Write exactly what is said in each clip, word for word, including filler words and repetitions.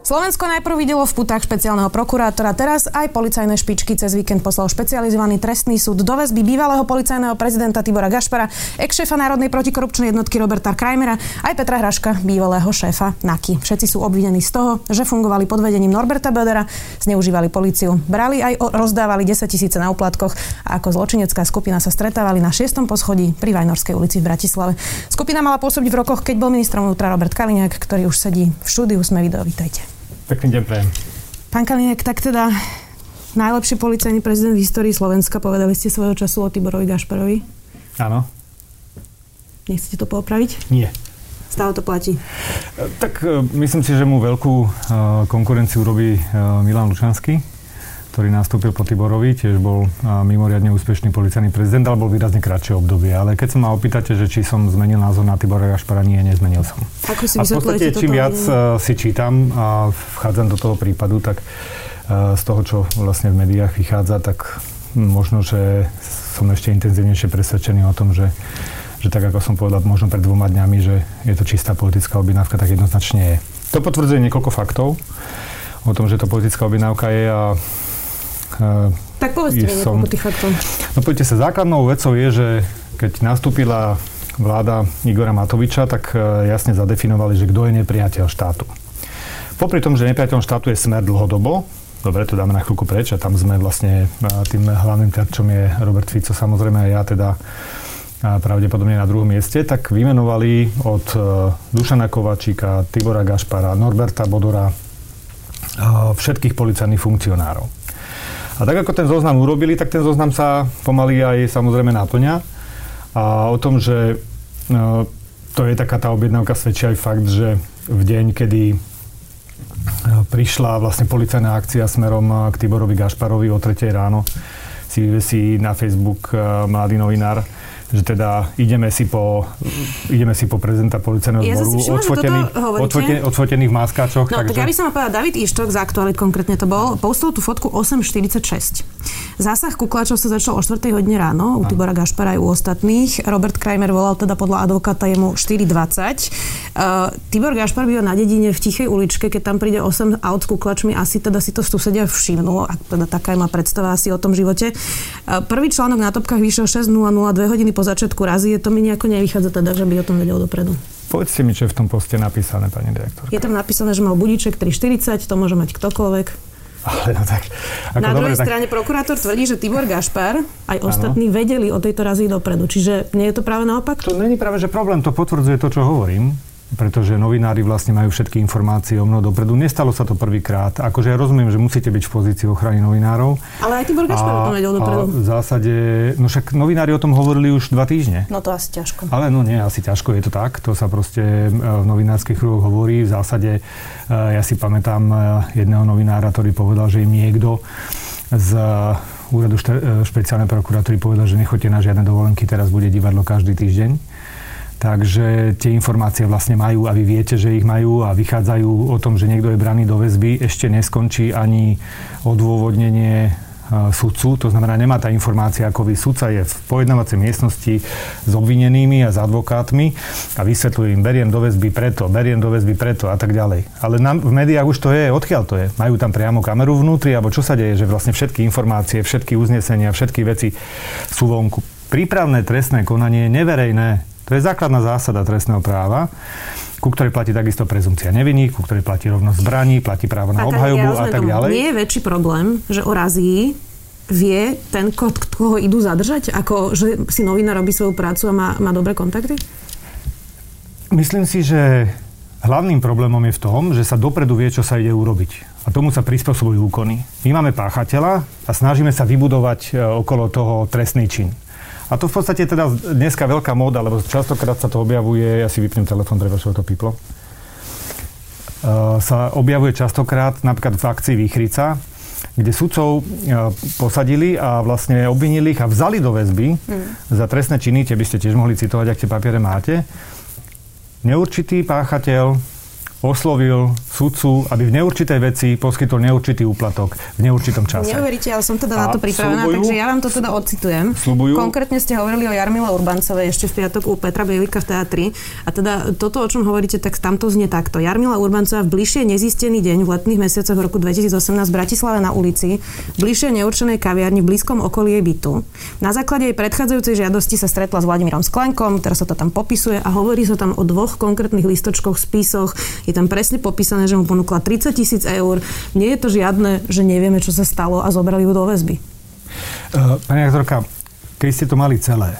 Slovensko najprv videlo v putách špeciálneho prokurátora, teraz aj policajné špičky. Cez víkend poslal špecializovaný trestný súd do väzby bývalého policajného prezidenta Tibora Gašpara, ex-šéfa Národnej protikorupčnej jednotky Roberta Krajmera, aj Petra Hraška, bývalého šéfa NAKY. Všetci sú obvinení z toho, že fungovali pod vedením Norberta Bödöra, zneužívali políciu, brali aj o, rozdávali desaťtisíc na úplatkoch a ako zločinecká skupina sa stretávali na šiestom poschodí pri Vajnorskej ulici v Bratislave. Skupina mala pôsobiť v rokoch, keď bol ministrom vnútra Robert Kaliňák, ktorý už sedí v štúdiu Sme video. Vítajte. Pekný deň prajem. Pán Kaliňák, tak teda najlepší policajný prezident v histórii Slovenska, povedali ste svojho času o Tiborovi Gašparovi. Áno. Nechcete to poopraviť? Nie. Stále to platí. Tak myslím si, že mu veľkú konkurenciu robí Milan Lučiansky, ktorý nastúpil po Tiborovi, tiež bol mimoriadne úspešný policajný prezident, ale bol výrazne kratšie obdobie. Ale keď sa ma opýtate, že či som zmenil názor na Tibora Gašpara, nie, nezmenil som. Ako si a v podstate, čím viac uh, si čítam a vchádzam do toho prípadu, tak uh, z toho, čo vlastne v médiách vychádza, tak hm, možno, že som ešte intenzívnejšie presvedčený o tom, že, že tak, ako som povedal možno pred dvoma dňami, že je to čistá politická objednávka, tak jednoznačne je. To potvrdzuje niekoľko faktov o tom, že to politická objednávka je a tak povedzte mi niekoľko tých faktov. No poďte sa, základnou vecou je, že keď nastúpila vláda Igora Matoviča, tak jasne zadefinovali, že kto je nepriateľ štátu. Popri tom, že nepriateľom štátu je Smer dlhodobo, dobre, to dáme na chvíľku preč, a tam sme vlastne, tým hlavným terčom je Robert Fico, samozrejme, a ja teda pravdepodobne na druhom mieste, tak vymenovali od Dušana Kováčika, Tibora Gašpara, Norberta Bödöra, všetkých policajných funkcionárov. A tak, ako ten zoznam urobili, tak ten zoznam sa pomaly aj samozrejme naplňa. A o tom, že no, to je taká tá objednávka, svedčí aj fakt, že v deň, kedy prišla vlastne policajná akcia smerom k Tiborovi Gašparovi o tretej ráno, si vyvesí na Facebook mladý novinár, že teda ideme si po, ideme si po prezidenta policajného zboru odfotený, odfotený v maskáčoch. No, takže... tak ja by som povedal, David Ištok za Aktualit konkrétne to bol, postol tú fotku osem štyridsaťšesť. Zásah kukláčov sa začal o štvrtej hodine ráno, u Tibora Gašpara aj u ostatných. Robert Krajmer volal teda podľa advokáta jemu štyri dvadsať. Uh, Tibor Gašpar býva na dedine v tichej uličke, keď tam príde osem aut s kuklačmi, asi teda si to susedia všimnú, ak teda taká má predstava asi o tom živote. Uh, prvý článok na topkách vyšiel šesť nula nula, dve hodiny po začiatku razie, to mi nejako nevychádza teda, že by o tom vedel dopredu. Povedzte mi, čo je v tom poste napísané, pani direktorka. Je tam napísané, že mal budíček tri štyridsať, to môže mať ktokoľvek. Ale no tak. Ako na dobre, druhej tak... strane prokurátor tvrdí, že Tibor Gašpar aj ostatní ano. Vedeli o tejto razii dopredu. Čiže nie je to práve naopak? To není práve, že problém, to potvrdzuje to, čo hovorím. Pretože novinári vlastne majú všetky informácie o mnoho dopredu. Nestalo sa to prvýkrát. Akože ja rozumiem, že musíte byť v pozícii ochrany novinárov. Ale aj Tibor Gašpar o tom vedel dopredu. A v zásade, no však novinári o tom hovorili už dva týždne. No to asi ťažko. Ale no nie, asi ťažko, je to tak. To sa proste v novinárskych kruhoch hovorí. V zásade, ja si pamätám jedného novinára, ktorý povedal, že im niekto z úradu šte- špeciálnej prokuratúry povedal, že nechoďte na žiadne dovolenky, teraz bude divadlo každý týždeň. Takže tie informácie vlastne majú a vy viete, že ich majú a vychádzajú o tom, že niekto je braný do väzby. Ešte neskončí ani odôvodnenie sudcu. To znamená, nemá tá informácia, ako vy. Sudca je v pojednávacej miestnosti s obvinenými a s advokátmi a vysvetľuje im, beriem do väzby preto, beriem do väzby preto a tak ďalej. Ale nám v médiách už to je, odkiaľ to je. Majú tam priamo kameru vnútri, alebo čo sa deje, že vlastne všetky informácie, všetky uznesenia, všetky veci sú vonku. Prípravné trestné konanie je neverejné. To je základná zásada trestného práva, ku ktorej platí takisto prezumcia neviny, ku ktorej platí rovnosť zbraní, platí právo na obhajobu a tak ďalej. Nie je väčší problém, že o razii vie ten, koho idú zadržať, ako že si novinár robí svoju prácu a má, má dobré kontakty? Myslím si, že hlavným problémom je v tom, že sa dopredu vie, čo sa ide urobiť. A tomu sa prispôsobujú úkony. My máme páchateľa a snažíme sa vybudovať okolo toho trestný čin. A to v podstate teda dneska veľká móda, lebo častokrát sa to objavuje, ja si vypnem telefón, treba, čo to píplo, uh, sa objavuje častokrát napríklad v akcii Výchrica, kde sudcov uh, posadili a vlastne obvinili ich a vzali do väzby mm. za trestné činy, tie by ste tiež mohli citovať, ak tie papiere máte. Neurčitý páchateľ oslovil sudcu, aby v neurčitej veci poskytol neurčitý úplatok v neurčitom čase. Neuveríte, ale som teda a na to pripravená, slubujú, takže ja vám to teda odcitujem. Slubujú. Konkrétne ste hovorili o Jarmile Urbancovej ešte v piatok u Petra Bejlíka v teatri. A teda toto, o čom hovoríte, tak tamto znie takto. Jarmila Urbancová v bližšie nezistený deň v letných mesiacoch v roku dvetisícosemnásť v Bratislave na ulici, bližšie neurčenej kaviarni v blízkom okolí jej bytu. Na základe jej predchádzajúcej žiadosti sa stretla s Vladimírom Sklenkom, teraz sa to tam popisuje a hovorí sa tam o dvoch konkrétnych listočkoch, spisoch. Je tam presne popísané, že mu ponúkla tridsaťtisíc eur. Nie je to žiadne, že nevieme, čo sa stalo a zobrali ju do väzby. Uh, Pani aktorka, keď ste to mali celé,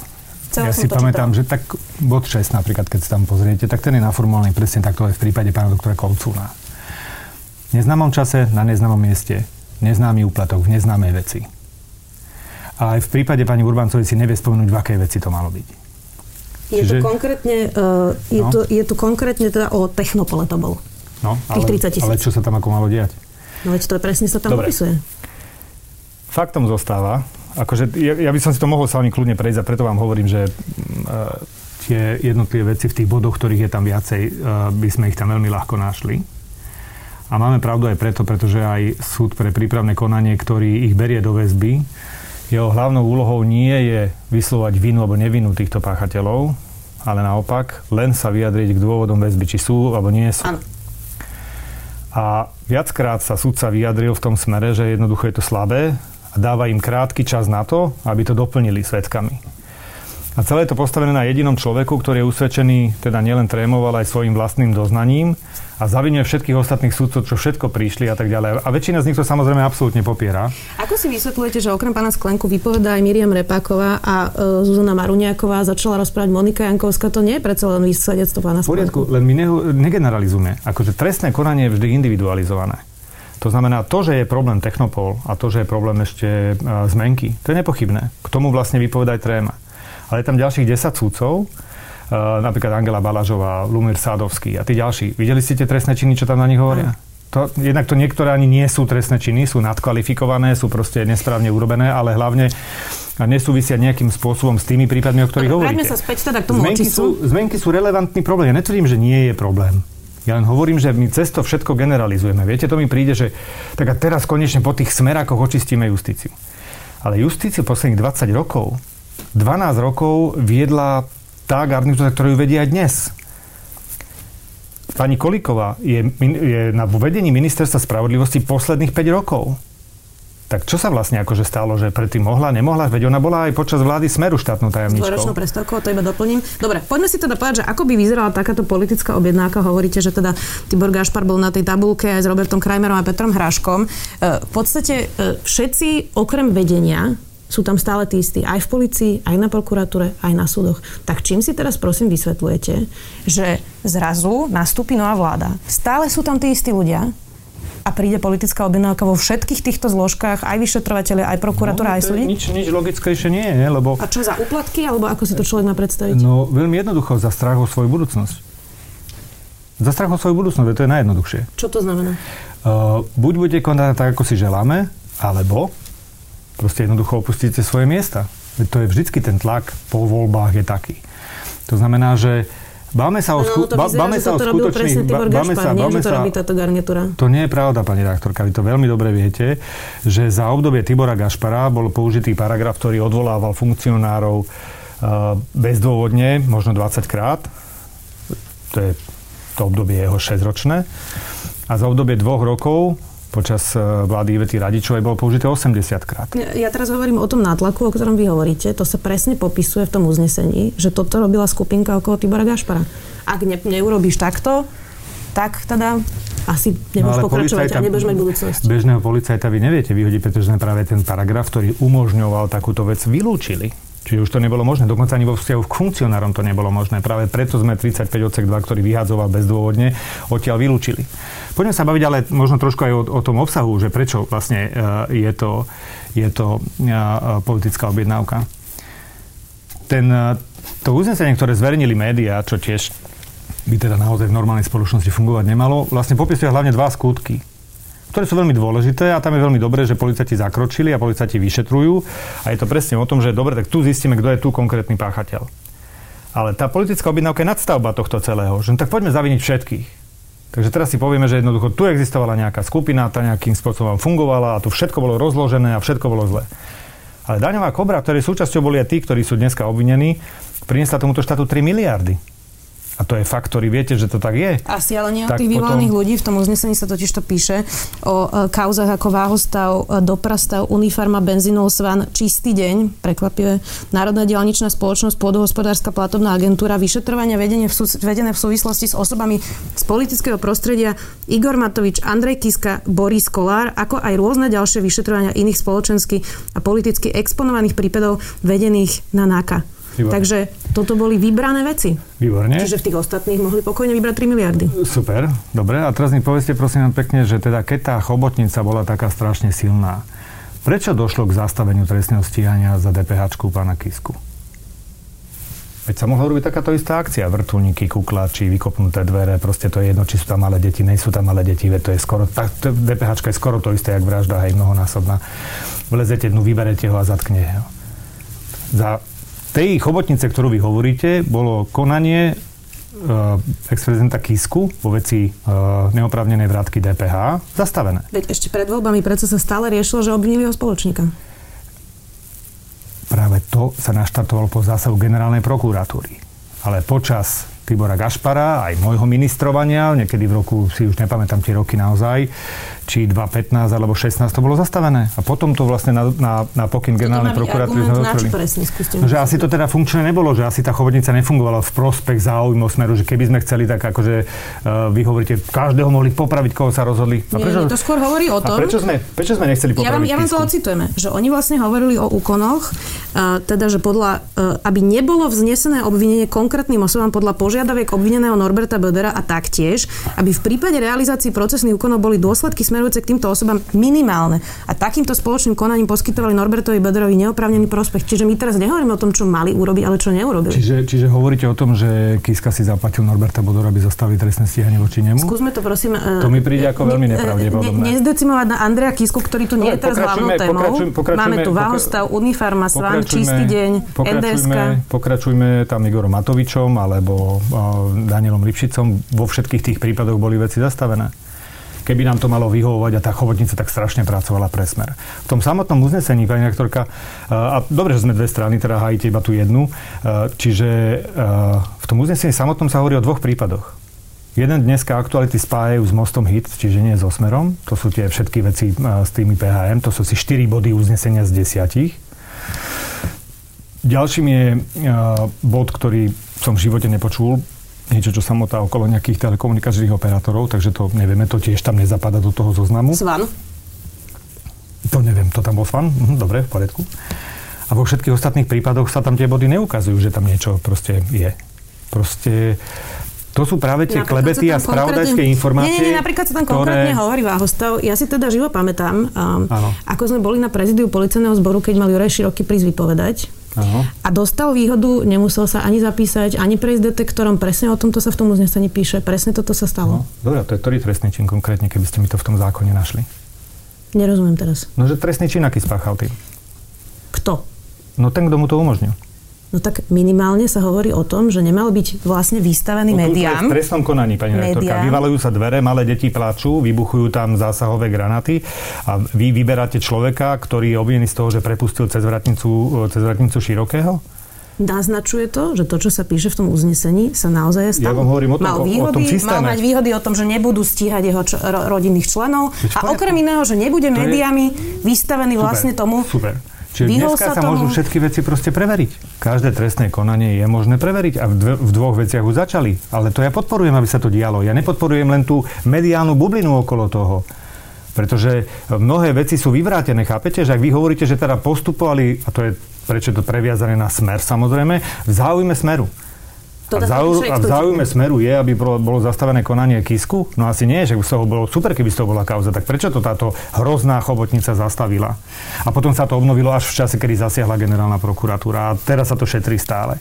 Celé ja si pamätám, že tak bod šesť napríklad, keď sa tam pozriete, tak ten je naformulovaný presne takto aj v prípade pána doktora Kolcúna. V neznámom čase, na neznámom mieste, neznámy úplatok v neznámej veci. A aj v prípade pani Urbancovej si nevie spomenúť, v akej veci to malo byť. Je, Čiže, to uh, je, no, to, je to konkrétne teda o Technopole to bolo. No, ale, ale čo sa tam ako malo diať? No veď to je presne sa tam opisuje. Faktom zostáva, akože ja, ja by som si to mohol sa ani kľudne prejsť a preto vám hovorím, že uh, tie jednotlivé veci v tých bodoch, ktorých je tam viacej, uh, by sme ich tam veľmi ľahko našli. A máme pravdu aj preto, pretože aj súd pre prípravné konanie, ktorý ich berie do väzby, jeho hlavnou úlohou nie je vyslovať vinu alebo nevinu týchto páchateľov, ale naopak len sa vyjadriť k dôvodom väzby, či sú alebo nie sú. Ano. A viackrát sa sudca vyjadril v tom smere, že jednoducho je to slabé a dáva im krátky čas na to, aby to doplnili svedkami. A celé je to postavené na jedinom človeku, ktorý je usvedčený, teda nielen Trémov, ale aj svojim vlastným doznaním a zavinuje všetkých ostatných súdcov, čo všetko prišli a tak ďalej. A väčšina z nich to samozrejme absolútne popiera. Ako si vysvetľujete, že okrem pána Sklenku vypovedá aj Miriam Repáková a e, Zuzana Maruniáková, začala rozprávať Monika Jankovská, to nie je predsa len svedectvo pána Sklenku? V poriadku, len my neho, negeneralizujeme. Akože trestné konanie je vždy individualizované. To znamená, to, že je problém Technopol a to, že je problém ešte e, zmenky, to je nepochybné. K tomu vlastne vypovedá aj Tréma. Ale je tam ďalších desať súdcov, Uh, napríklad Angela Balážová, Lumír Sadovský a tí ďalší. Videli ste tie trestné činy, čo tam na nich hovoria? To, jednak to niektoré ani nie sú trestné činy, sú nadkvalifikované, sú proste nesprávne urobené, ale hlavne nesúvisia nejakým spôsobom s tými prípadmi, o ktorých hovoríte. Vráťme sa späť teda k tomu očistu. Zmenky sú relevantný problém. Ja netvrdím, že nie je problém. Ja len hovorím, že my cez to všetko generalizujeme. Viete, to mi príde, že tak a teraz konečne po tých smerákoch očistíme justíciu. Ale justíciu posledných dvadsať rokov, dvanásť rokov viedla tá garnitúra, ktorú vedia aj dnes. Pani Kolíková je, je na vedení ministerstva spravodlivosti posledných päť rokov. Tak čo sa vlastne akože stalo, že predtým mohla, nemohla? Veď ona bola aj počas vlády Smeru štátnou tajomničkou. Dvoročnou prestávkou, to iba doplním. Dobre, poďme si teda povedať, že ako by vyzerala takáto politická objednávka. Hovoríte, že teda Tibor Gašpar bol na tej tabuľke aj s Robertom Krajmerom a Petrom Hraškom. V podstate všetci okrem vedenia sú tam stále tí istí, aj v polícii, aj na prokuratúre, aj na súdoch. Tak čím si teraz prosím vysvetľujete, že zrazu nastúpi nová vláda, stále sú tam tí istí ľudia a príde politická objednávka vo všetkých týchto zložkách, aj vyšetrovateľe, aj prokuratúra, no, aj súdy? Nič, nič logickejšie nie je, lebo... A čo za úplatky, alebo ako si to človek má predstaviť? No veľmi jednoducho, za strach o svoju budúcnosť. Za strach o svoju budúcnosť, to je najjednoduchšie. Čo to znamená? Uh, buď budete konať tak, ako si želáme, alebo proste jednoducho opustíte svoje miesta. Veď to je vždycky ten tlak po voľbách je taký. To znamená, že báme sa o skutočných... No, no, to vyzerá, že toto robil presne Tibor Gašpar, nie, že to robí táto garnitúra. To nie je pravda, pani redaktorka, vy to veľmi dobre viete, že za obdobie Tibora Gašpara bol použitý paragraf, ktorý odvolával funkcionárov bezdôvodne, možno dvadsaťkrát. To je to obdobie jeho šesťročné. A za obdobie dvoch rokov počas vlády Ivety Radičovej bolo použité osemdesiatkrát. Ja teraz hovorím o tom nátlaku, o ktorom vy hovoríte. To sa presne popisuje v tom uznesení, že toto robila skupinka okolo Tibora Gašpara. Ak ne, neurobíš takto, tak teda asi nebudeš no, pokračovať a nebudeš mať budúcnosť. Bežného policajta vy neviete vyhodiť, pretože sme práve ten paragraf, ktorý umožňoval takúto vec, vylúčili. Čiže už to nebolo možné. Dokonca ani vo vzťahu k funkcionárom to nebolo možné. Práve preto sme tridsaťpäť odsek dva, ktorý vyhádzoval bezdôvodne, odtiaľ vylúčili. Poďme sa baviť ale možno trošku aj o, o tom obsahu, že prečo vlastne uh, je to, je to uh, politická objednávka. Ten, uh, to uznesenie, ktoré zverejnili médiá, čo tiež by teda naozaj v normálnej spoločnosti fungovať nemalo, vlastne popisuje hlavne dva skutky, ktoré sú veľmi dôležité a tam je veľmi dobré, že policajti zakročili a policajti vyšetrujú a je to presne o tom, že dobre, tak tu zistíme, kto je tu konkrétny páchateľ. Ale tá politická objednávka je nadstavba tohto celého, že tak poďme zaviniť všetkých. Takže teraz si povieme, že jednoducho tu existovala nejaká skupina, tá nejakým spôsobom fungovala a tu všetko bolo rozložené a všetko bolo zlé. Ale daňová kobra, ktorej súčasťou boli aj tí, ktorí sú dneska obvinení, priniesla tomuto štátu tri miliardy. A to je fakt, ktorý viete, že to tak je. Asi, ale nie o tých vyvolaných potom... ľudí. V tom uznesení sa totiž to píše o kauzách ako Váhostav, Doprastav, Unifarma, Benzínov Svan, Čistý deň, prekvapivé, Národná diaľničná spoločnosť, Pôdohospodárska platobná agentúra, vyšetrovania vedené v, sú... vedené v súvislosti s osobami z politického prostredia Igor Matovič, Andrej Kiska, Boris Kollár, ako aj rôzne ďalšie vyšetrovania iných spoločensky a politicky exponovaných prípadov vedených na náka. Výborné. Takže toto boli vybrané veci. Výborne. Čiže v tých ostatných mohli pokojne vybrať tri miliardy. Super, dobre. A teraz mi povedzte prosím vám pekne, že teda keď tá chobotnica bola taká strašne silná, prečo došlo k zastaveniu trestného stíhania za DPHčku pána Kisku? Veď sa mohla robiť takáto istá akcia. Vrtuľníky, kuklači, vykopnuté dvere, proste to je jedno, či sú tam malé deti, nie sú tam malé deti, veď to je skoro, tá DPHčka je skoro to isté, jak vražda, hej, mnohonásobná. Vlezete dnu, vyberete ho a zatkne ho. Za tej chobotnice, ktorú vy hovoríte, bolo konanie uh, ex-prezidenta Kisku vo veci uh, neoprávnenej vrátky dé pé há zastavené. Veď ešte pred voľbami predsa sa stále riešilo, že obvinili ho spoločníka. Práve to sa naštartovalo po zásahu generálnej prokuratúry. Ale počas Tibora Gašpara, aj môjho ministrovania, niekedy v roku, si už nepamätám tie roky naozaj, či dvetisícpätnásť alebo šestnásť to bolo zastavené. A potom to vlastne na, na, na pokyn generálnej prokuratúry sme dostreli. Že asi to teda funkčné nebolo, že asi tá chobotnica nefungovala v prospech záujmu smeru, že keby sme chceli, tak akože uh, vy hovoríte, každého mohli popraviť, koho sa rozhodli. A prečo, nie, nie, to skôr hovorí o tom. A prečo sme, prečo sme nechceli popraviť? Ja vám, ja vám to ocitujeme, že oni vlastne hovorili o úkonoch, uh, teda, že podľa, uh, aby nebolo vznesené obvinenie konkrétnym osobám podľa požiadavky daviek obvineného Norberta Bödöra a taktiež, aby v prípade realizácie procesných úkonov boli dôsledky smerujúce k týmto osobám minimálne. A takýmto spoločným konaním poskytovali Norbertovi Bödörovi neoprávnený prospech. Čiže my teraz nehovoríme o tom, čo mali urobiť, ale čo neurobili. Čiže, čiže hovoríte o tom, že Kiska si zaplatil Norberta Bödöra, aby zastavili trestné stíhanie voči nemu? Skúsme to prosím. To mi príde ako ne, veľmi nepravdepodobné. Ne, nezdecimovať na Andreja Kisku, ktorý tu nie je teraz hlavnou témou. Máme tu Váhostav, Unifarma, Svan, Čistý deň, en dé es ká. Pokračujme tam Igorom Matovičom alebo Danielom Lipšicom, vo všetkých tých prípadoch boli veci zastavené. Keby nám to malo vyhovovať a tá chobotnica tak strašne pracovala pre smer. V tom samotnom uznesení, pani rektorka, a dobre, že sme dve strany, teda hájite iba tú jednu, čiže v tom uznesení samotnom sa hovorí o dvoch prípadoch. Jeden dneska aktuality spájajú s Mostom hit, čiže nie so Smerom, to sú tie všetky veci s tými pé há em, to sú si štyri body uznesenia z desiatich. Ďalším je bod, ktorý som v živote nepočul, niečo, čo samotá okolo nejakých telekomunikačných operátorov, takže to nevieme, to tiež tam nezapadá do toho zoznamu. Svan? To neviem, to tam bol Svan? Mhm, dobre, v poriadku. A vo všetkých ostatných prípadoch sa tam tie body neukazujú, že tam niečo proste je. Proste to sú práve tie napríklad klebety a spravodajské konkrétne informácie. Nie, nie, nie, napríklad sa tam konkrétne ktoré... hovorí Váhostav. Ja si teda živo pamätám, um, ako sme boli na prezidiu policajného zboru, keď mal Juraj Široký prísť vypovedať. Aho. A dostal výhodu, nemusel sa ani zapísať, ani prejsť detektorom. Presne o tomto sa v tom uznesení píše. Presne toto sa stalo. No, dobre, to je ktorý trestný čin konkrétne, keby ste mi to v tom zákone našli? Nerozumiem teraz. No, že trestný čin, aký spáchal tým? Kto? No ten, kto mu to umožnil. No tak minimálne sa hovorí o tom, že nemal byť vlastne vystavený no, médiám. V trestnom konaní, pani rektorka. Vyvalujú sa dvere, malé deti plačú, vybuchujú tam zásahové granaty a vy vyberáte človeka, ktorý je obvinený z toho, že prepustil cez vratnicu, cez vratnicu Širokého? Naznačuje to, že to, čo sa píše v tom uznesení, sa naozaj stalo. Ja vám hovorím o tom, mal, výhody, o tom systéme. Mal mať výhody o tom, že nebudú stíhať jeho čo, ro, rodinných členov Veď a okrem iného, že nebude to médiami je... vystavený super, vlastne tomu. Super. Čiže Vyhol dneska sa, sa môžu všetky veci proste preveriť. Každé trestné konanie je možné preveriť a v, dv- v dvoch veciach už začali. Ale to ja podporujem, aby sa to dialo. Ja nepodporujem len tú mediálnu bublinu okolo toho. Pretože mnohé veci sú vyvrátené, chápete? Že ak vy hovoríte, že teda postupovali, a to je prečo to previazané na smer samozrejme, v záujme smeru. A v, záujme, a v záujme smeru je, aby bolo zastavené konanie Kisku? No asi nie, že z toho bolo super, keby z toho bola kauza. Tak prečo to táto hrozná chobotnica zastavila? A potom sa to obnovilo až v čase, kedy zasiahla generálna prokuratúra. A teraz sa to šetrí stále.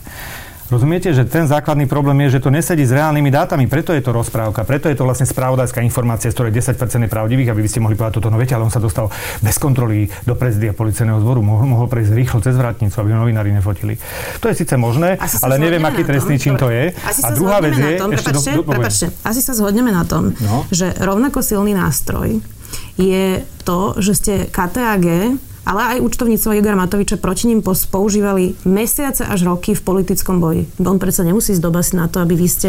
Rozumiete, že ten základný problém je, že to nesedí s reálnymi dátami, preto je to rozprávka, preto je to vlastne spravodajská informácia, z ktorej desať percent je pravdivých, aby vy ste mohli povedať toto, no viete, ale on sa dostal bez kontroly do prezdia policajného zboru, mohol, mohol prejsť rýchlo cez vrátnicu, aby ho novinári nefotili. To je síce možné, asi ale neviem, aký trestný čin to je. Asi a druhá vec je, tom, ešte prepáčte, do, do, prepáčte, asi sa zhodneme na tom, no? Že rovnako silný nástroj je to, že ste ká té á gé, ale aj účtovníctvo Igora Matoviča proti ním používali mesiace až roky v politickom boji. On predsa nemusí ísť do basy na to, aby vy ste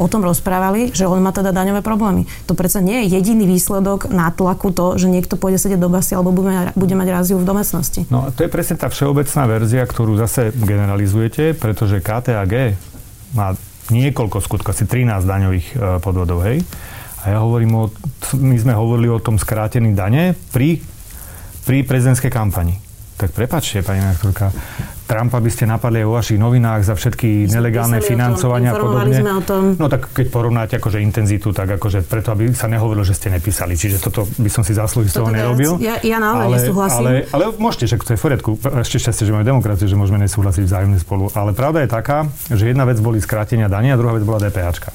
o tom rozprávali, že on má teda daňové problémy. To predsa nie je jediný výsledok nátlaku to, že niekto pôjde sedieť do basy alebo bude, bude mať ráziu v domácnosti. No a to je presne tá všeobecná verzia, ktorú zase generalizujete, pretože ká té á gé má niekoľko skutkov, asi trinásť daňových podvodov, hej? A ja hovorím o, my sme hovorili o tom skrátení dane pri, pri prezidentskej kampani. Tak prepáčte, pani redaktorka, Trumpa by ste napadli aj vo vašich novinách za všetky nelegálne financovania a podobne. Informovali sme o tom. No tak keď porovnáte akože intenzitu, tak akože preto, aby sa nehovorilo, že ste nepísali. Čiže toto by som si zaslúhy z toho nerobil. Ja, ja naozaj nesúhlasím. Ale, ale, ale môžete, že to je v poriadku. Ešte šťastie, že máme demokraciu, že môžeme nesúhlasiť vzájomne spolu. Ale pravda je taká, že jedna vec boli skrátenia daní a druhá vec bola DPAčka.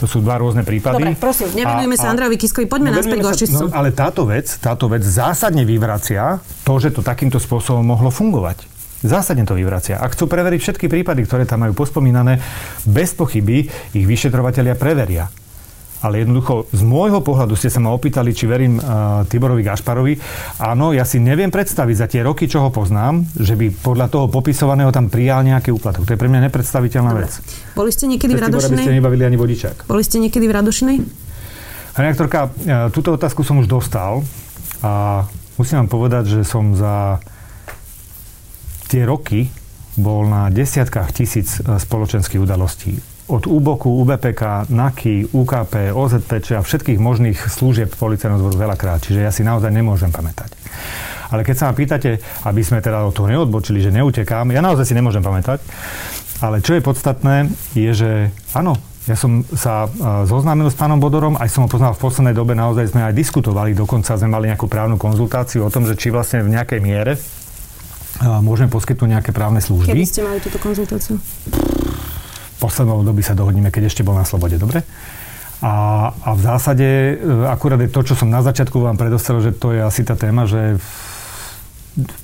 To sú dva rôzne prípady. Dobre, prosím, nevenujeme sa Andrejovi Kiskovi, poďme naspäť k Kovačičovi. No, ale táto vec, táto vec zásadne vyvracia to, že to takýmto spôsobom mohlo fungovať. Zásadne to vyvracia. A chcú preveriť všetky prípady, ktoré tam majú pospomínané, bez pochyby ich vyšetrovatelia preveria. Ale jednoducho, z môjho pohľadu ste sa ma opýtali, či verím uh, Tiborovi Gašparovi. Áno, ja si neviem predstaviť za tie roky, čo ho poznám, že by podľa toho popisovaného tam prijal nejaký úplatok. To je pre mňa nepredstaviteľná Dobre. vec. Boli ste niekedy Pre v Radošinej? Tibora by ste nebavili ani vodičák. Boli ste niekedy v Radošinej? Pani aktorka, túto otázku som už dostal a musím vám povedať, že som za tie roky bol na desiatkách tisíc spoločenských udalostí. Od ÚBOKu, ú bé pé ká, NAKY, ú ká pé, ó zet pé čé a všetkých možných služieb policajného zboru veľakrát. Čiže ja si naozaj nemôžem pamätať. Ale keď sa ma pýtate, aby sme teda od toho neodbočili, že neutekám, ja naozaj si nemôžem pamätať. Ale čo je podstatné, je, že áno, ja som sa zoznámil s pánom Bödörom, aj som ho poznal v poslednej dobe, naozaj sme aj diskutovali, dokonca sme mali nejakú právnu konzultáciu o tom, že či vlastne v nejakej miere môžeme poskytnúť nejaké právne služby. Kedy ste mali túto konzultáciu? Poslednou doby sa dohodneme, keď ešte bol na slobode, dobre? A, a v zásade, akurát je to, čo som na začiatku vám predostrel, že to je asi tá téma, že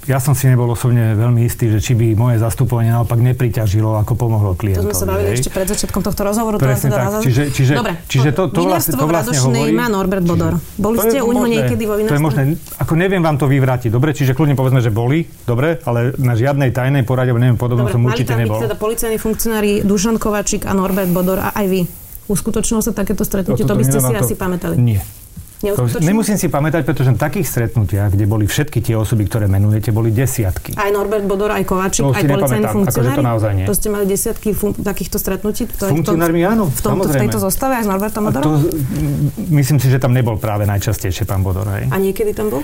ja som si nebol osobne veľmi istý, že či by moje zastupovanie naopak nepriťažilo, ako pomohlo klientovi. To sme sa bavili hej? ešte pred začiatkom tohto rozhovoru. Presne to tak. Zaz... Čiže, čiže, Dobre, čiže to, to, vlastne, to vlastne hovorí... má Norbert Bödör. Boli ste u ňoho niekedy vo vinárstve? To je možné. Ako neviem vám to vyvrátiť. Dobre, čiže kľudne povedzme, že boli. Dobre, ale na žiadnej tajnej porade, neviem, podobnom som určite nebol. Dobre, mali tam byť teda policajní funkcionári Dušan Kováčik a Norbert Bödör a aj vy. Uskutočnilo sa takéto stretnutie, to by ste si asi pamätali. Nie. Nemusím si pamätať, pretože v takých stretnutiach, kde boli všetky tie osoby, ktoré menujete, boli desiatky. Aj Norbert Bödör, aj Kováčik, aj policajní funkcionári. Akože to naozaj nie. To ste mali desiatky fun- takýchto stretnutí? Funkcionármi, áno, v tomto, v tejto zostave aj s Norbertom Bödörom? Myslím si, že tam nebol práve najčastejšie pán Bödör. Hej. A niekedy tam bol?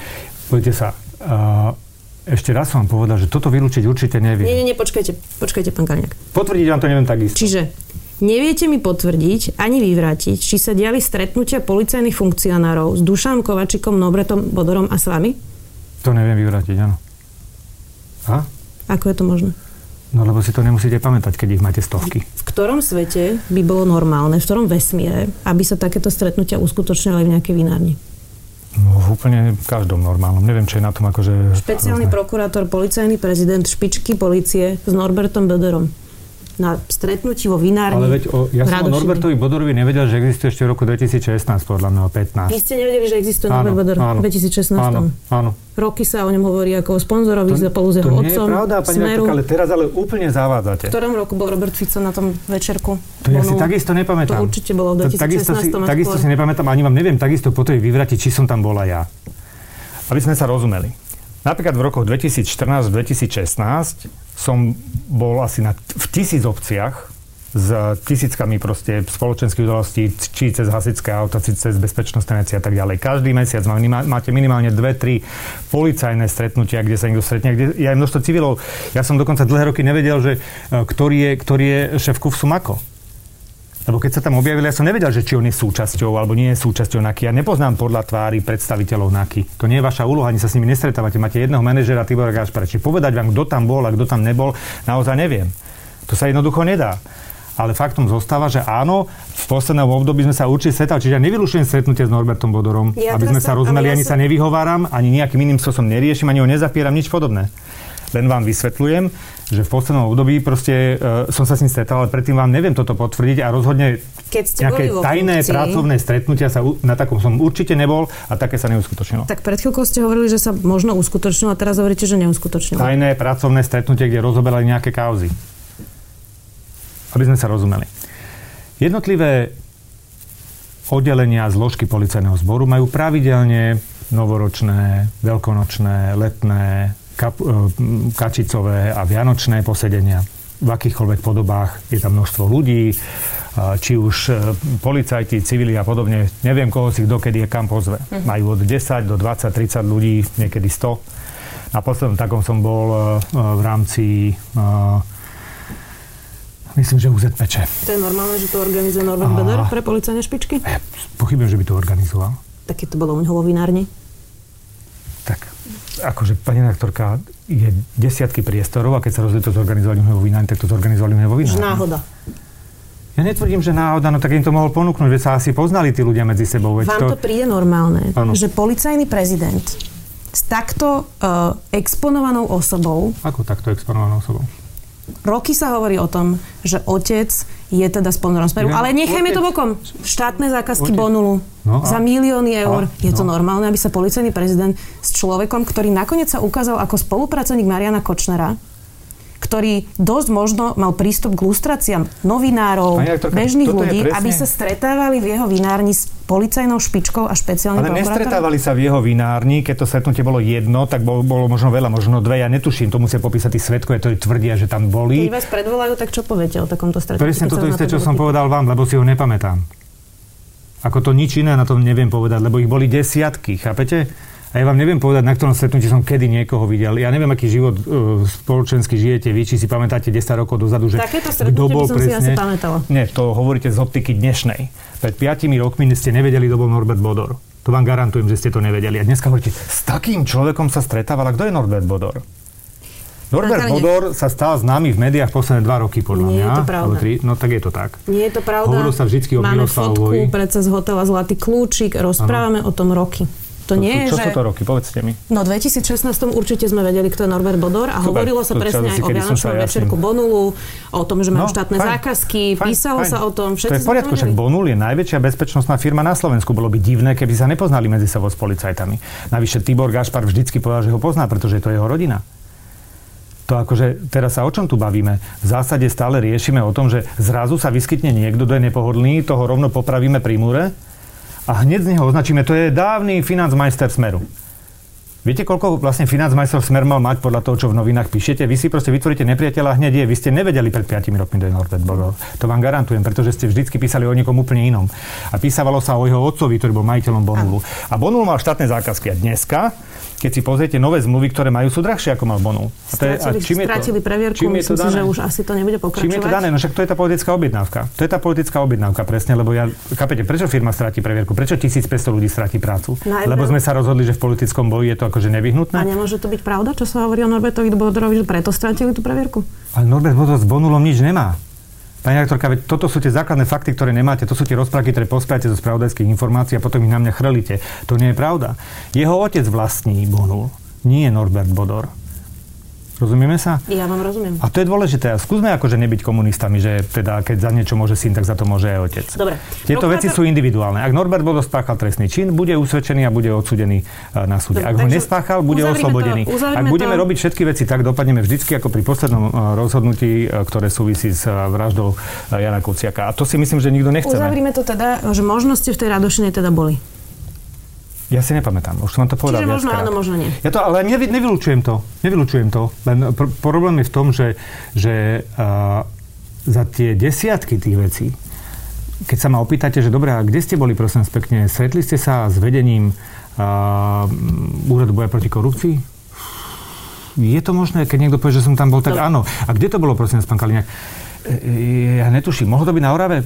Poďte sa. Uh, ešte raz som vám povedal, že toto vylúčiť určite neviem. Nie, nie, nie, počkajte, počkajte, pán Kaliňák. Potvrdiť vám to neviem tak isto. Čiže neviete mi potvrdiť ani vyvrátiť, či sa diali stretnutia policajných funkcionárov s Dušanom Kovačikom, Norbertom Bödörom a s vami? To neviem vyvrátiť, áno. A? Ako je to možné? No lebo si to nemusíte pamätať, keď ich máte stovky. V ktorom svete by bolo normálne, v ktorom vesmíre, aby sa takéto stretnutia uskutočnili v nejakej vinárni? No v úplne každom normálnom. Neviem, čo je na tom akože... Špeciálny rôzne. Prokurátor, policajný prezident, špičky polície s Norbertom Bödörom. Na stretnutí vo vinárni. Ale veď o, ja som o Norbertovi Bödörovi nevedel, že existuje ešte v roku dvetisícšestnásť, podľa mňa pätnásť. Vy ste nevedeli, že existuje Norbert Bödör v dvetisícšestnásť? Áno, áno. Roky sa o ňom hovorí ako o sponzorovi spolu s jeho otcom. To nie je pravda, pani Smeru, ale teraz ale úplne zavádzate. V ktorom roku bol Robert Fico na tom večerku? To ja si takisto nepamätám. To určite bolo v dvetisícšestnásť. Takisto si nepamätám, ani vám neviem takisto po tej vyvratiť, či som tam bola ja. Aby sme sa rozumeli. Napríklad v rokoch dvetisícštrnásť dvetisícšestnásť som bol asi na, v tisíc obciach s tisíckami proste spoločenských udalostí, či cez hasičské auta, či cez bezpečnostné veci a tak ďalej. Každý mesiac máte minimálne dve tri policajné stretnutia, kde sa niekto stretne. Kde, ja je množstvo civilov. Ja som dokonca dlhé roky nevedel, že ktorý je, ktorý je šéf ká ú ef Sumako. Lebo keď sa tam objavili, ja som nevedel, že či on je súčasťou alebo nie je súčasťou NAKY. Ja nepoznám podľa tvári predstaviteľov NAKY. To nie je vaša úloha, ani sa s nimi nestretávate. Máte jedného manažera Tibora Gašpara. Či povedať vám, kto tam bol a kto tam nebol, naozaj neviem. To To sa jednoducho nedá. Ale faktom zostáva, že áno, v poslednom období sme sa určite stretali, čiže ja nevylučujem stretnutie s Norbertom Bödörom, ja aby sme sa rozumeli, ja ani sa nevyhováram, ani nejakým iným spôsobom neriešim, ani ho nezapieram, nič podobné. Len vám vysvetľujem, že v poslednom období proste e, som sa s ním stretal, ale predtým vám neviem toto potvrdiť a rozhodne nejaké tajné funkcii, pracovné stretnutia sa u, na takom som určite nebol a také sa neuskutočnilo. Tak pred chvíľkou ste hovorili, že sa možno uskutočnilo a teraz hovoríte, že neuskutočnilo. Tajné pracovné stretnutie, kde rozoberali nejaké kauzy. Aby sme sa rozumeli. Jednotlivé oddelenia zložky policajného zboru majú pravidelne novoročné, veľkonočné, letné, Kap, kačicové a vianočné posedenia. V akýchkoľvek podobách je tam množstvo ľudí, či už policajti, civili a podobne. Neviem, koho si kto kedy je kam pozve. Majú od desať do dvadsať, tridsať ľudí, niekedy sto. Na poslednom takom som bol v rámci, myslím, že U Z P Č. To je normálne, že to organizuje Norbert Bödör pre policajné špičky? Ja pochybujem, že by to organizoval. Tak je to bolo u neho vo vinárni? Tak, akože pani redaktorka, je desiatky priestorov a keď sa rozhodli to zorganizovali u neho vinárni, tak to zorganizovali u neho vinárni. Náhoda. Ja netvrdím, že náhoda, no tak im to mohol ponúknuť, veď sa asi poznali tí ľudia medzi sebou. Veď Vám to... to príde normálne, ano. Že policajný prezident s takto uh, exponovanou osobou... Ako takto exponovanou osobou? Roky sa hovorí o tom, že otec je teda sponzorom Smeru, no, ale nechajme otec, to bokom. Štátne zákazky otec. Bonulu no, za milióny eur. A, je to no. normálne, aby sa policajný prezident s človekom, ktorý nakoniec sa ukázal ako spolupracovník Mariana Kočnera, ktorý dosť možno mal prístup k lustráciám novinárov, aktorka, bežných ľudí, presne... aby sa stretávali v jeho vinárni s policajnou špičkou a špeciálnym prokurátorom. Ale nestretávali sa v jeho vinárni, keď to stretnutie bolo jedno, tak bolo, bolo možno veľa, možno dve, ja netuším, to musia popísať tí svedkovia, ktorí tvrdia, že tam boli. Keď vás predvolajú, tak čo poviete o takomto stretnutí? Presne toto isté, čo som povedal vám, lebo si ho nepamätám. Ako to nič iné na tom neviem povedať, lebo ich boli desiatky, chápete? A ja vám neviem povedať, na ktorom stretnutí som kedy niekoho videl. Ja neviem, aký život uh, spoločenský žijete vy, či si pamätáte desať rokov dozadu, že takéto stretnutie by som presne... si asi pamätala. Nie, to hovoríte z optiky dnešnej. Pred piatimi rokmi ste nevedeli, kto bol Norbert Bödör. To vám garantujem, že ste to nevedeli. A dneska hovoríte, s takým človekom sa stretávala. Kto je Norbert Bödör? Norbert Bödör sa stal známy v médiách posledné dva roky, podľa mňa. Nie je to pravda. No tak je to tak. Nie je to pravda. Hovoril sa vždycky o Miloslavovej. Máme fotku predsa z hotela Zlatý kľúčik. Rozprávame ano. O tom roky. To nie sú, čo je, že... sú to roky? Povedzte mi. No v dvetisícšestnástom určite sme vedeli, kto je Norbert Bödör a Super, hovorilo sa presne aj o vianočnom večerku Bonulu, o tom, že majú no, štátne fajn, zákazky, fajn, písalo fajn. sa o tom. To je v poriadku, však Bonul je najväčšia bezpečnostná firma na Slovensku. Bolo by divné, keby sa nepoznali medzi sebou s policajtami. Navyše Tibor Gašpar vždycky povedal, že ho pozná, pretože to je jeho rodina. To akože, teraz sa o čom tu bavíme? V zásade stále riešime o tom, že zrazu sa vyskytne niekto, kto je nepohodlný, toho rovno popravíme pri múre. A hneď z neho označíme, to je dávny financmajster Smeru. Viete, koľko vlastne financmajster Smer mal mať podľa toho, čo v novinách píšete? Vy si proste vytvoríte nepriateľa a hneď je. Vy ste nevedeli pred piatimi rokmi, kto je Norbert Bödör. To vám garantujem, pretože ste vždycky písali o niekom úplne inom. A písalo sa o jeho otcovi, ktorý bol majiteľom Bonulu. A Bonul mal štátne zákazky. A dneska, keď si pozriete nové zmluvy, ktoré majú, sú drahšie, ako mal Bonul. A, to je, a čím je to? Previerku, čím je to dané? Že už asi to nebude pokračovať. Čím je to dané? No však to je tá politická objednávka. To je tá politická objednávka, presne, lebo ja chápete, prečo firma stráti previerku? Prečo tisícpäťsto ľudí stráti prácu? Najprv... Lebo sme sa rozhodli, že v politickom boji je to akože nevyhnutné. A nemôže to byť pravda, čo sa hovorí o Norbertovi Bödörovi, že preto stratili tú previerku? Ale Norbert Bödör s Bonulom nič nemá. Pani redaktorka, veď toto sú tie základné fakty, ktoré nemáte. To sú tie rozprávky, ktoré pospravíte zo spravodajských informácií a potom ich na mňa chrlíte. To nie je pravda. Jeho otec vlastní Bonul, nie Norbert Bödör. Rozumieme sa? Ja vám rozumiem. A to je dôležité. A skúsme akože nebyť komunistami, že teda keď za niečo môže syn, tak za to môže aj otec. Dobre. Tieto Prokurátor... veci sú individuálne. Ak Norbert Bödör spáchal trestný čin, bude usvedčený a bude odsúdený na súde. Dobre, ak ho nespáchal, bude oslobodený. To, ak budeme to... robiť všetky veci tak, dopadneme vždycky ako pri poslednom rozhodnutí, ktoré súvisí s vraždou Jána Kuciaka. A to si myslím, že nikto nechceme. Uzavrime to teda, že možnosti v tej Radošine teda boli. Ja si nepamätám, už som vám to povedal. Čiže možno áno, možno nie. Ja to, ale nevy, nevylučujem to. Nevylučujem to. Len pr- problém je v tom, že, že uh, za tie desiatky tých vecí, keď sa ma opýtate, že dobré, kde ste boli, prosím, pekne, stretli ste sa s vedením uh, Úradu boja proti korupcii? Je to možné, keď niekto povie, že som tam bol, tak no. Áno. A kde to bolo, prosím, pán Kaliňák? E, ja netuším. Mohlo to byť na Orave?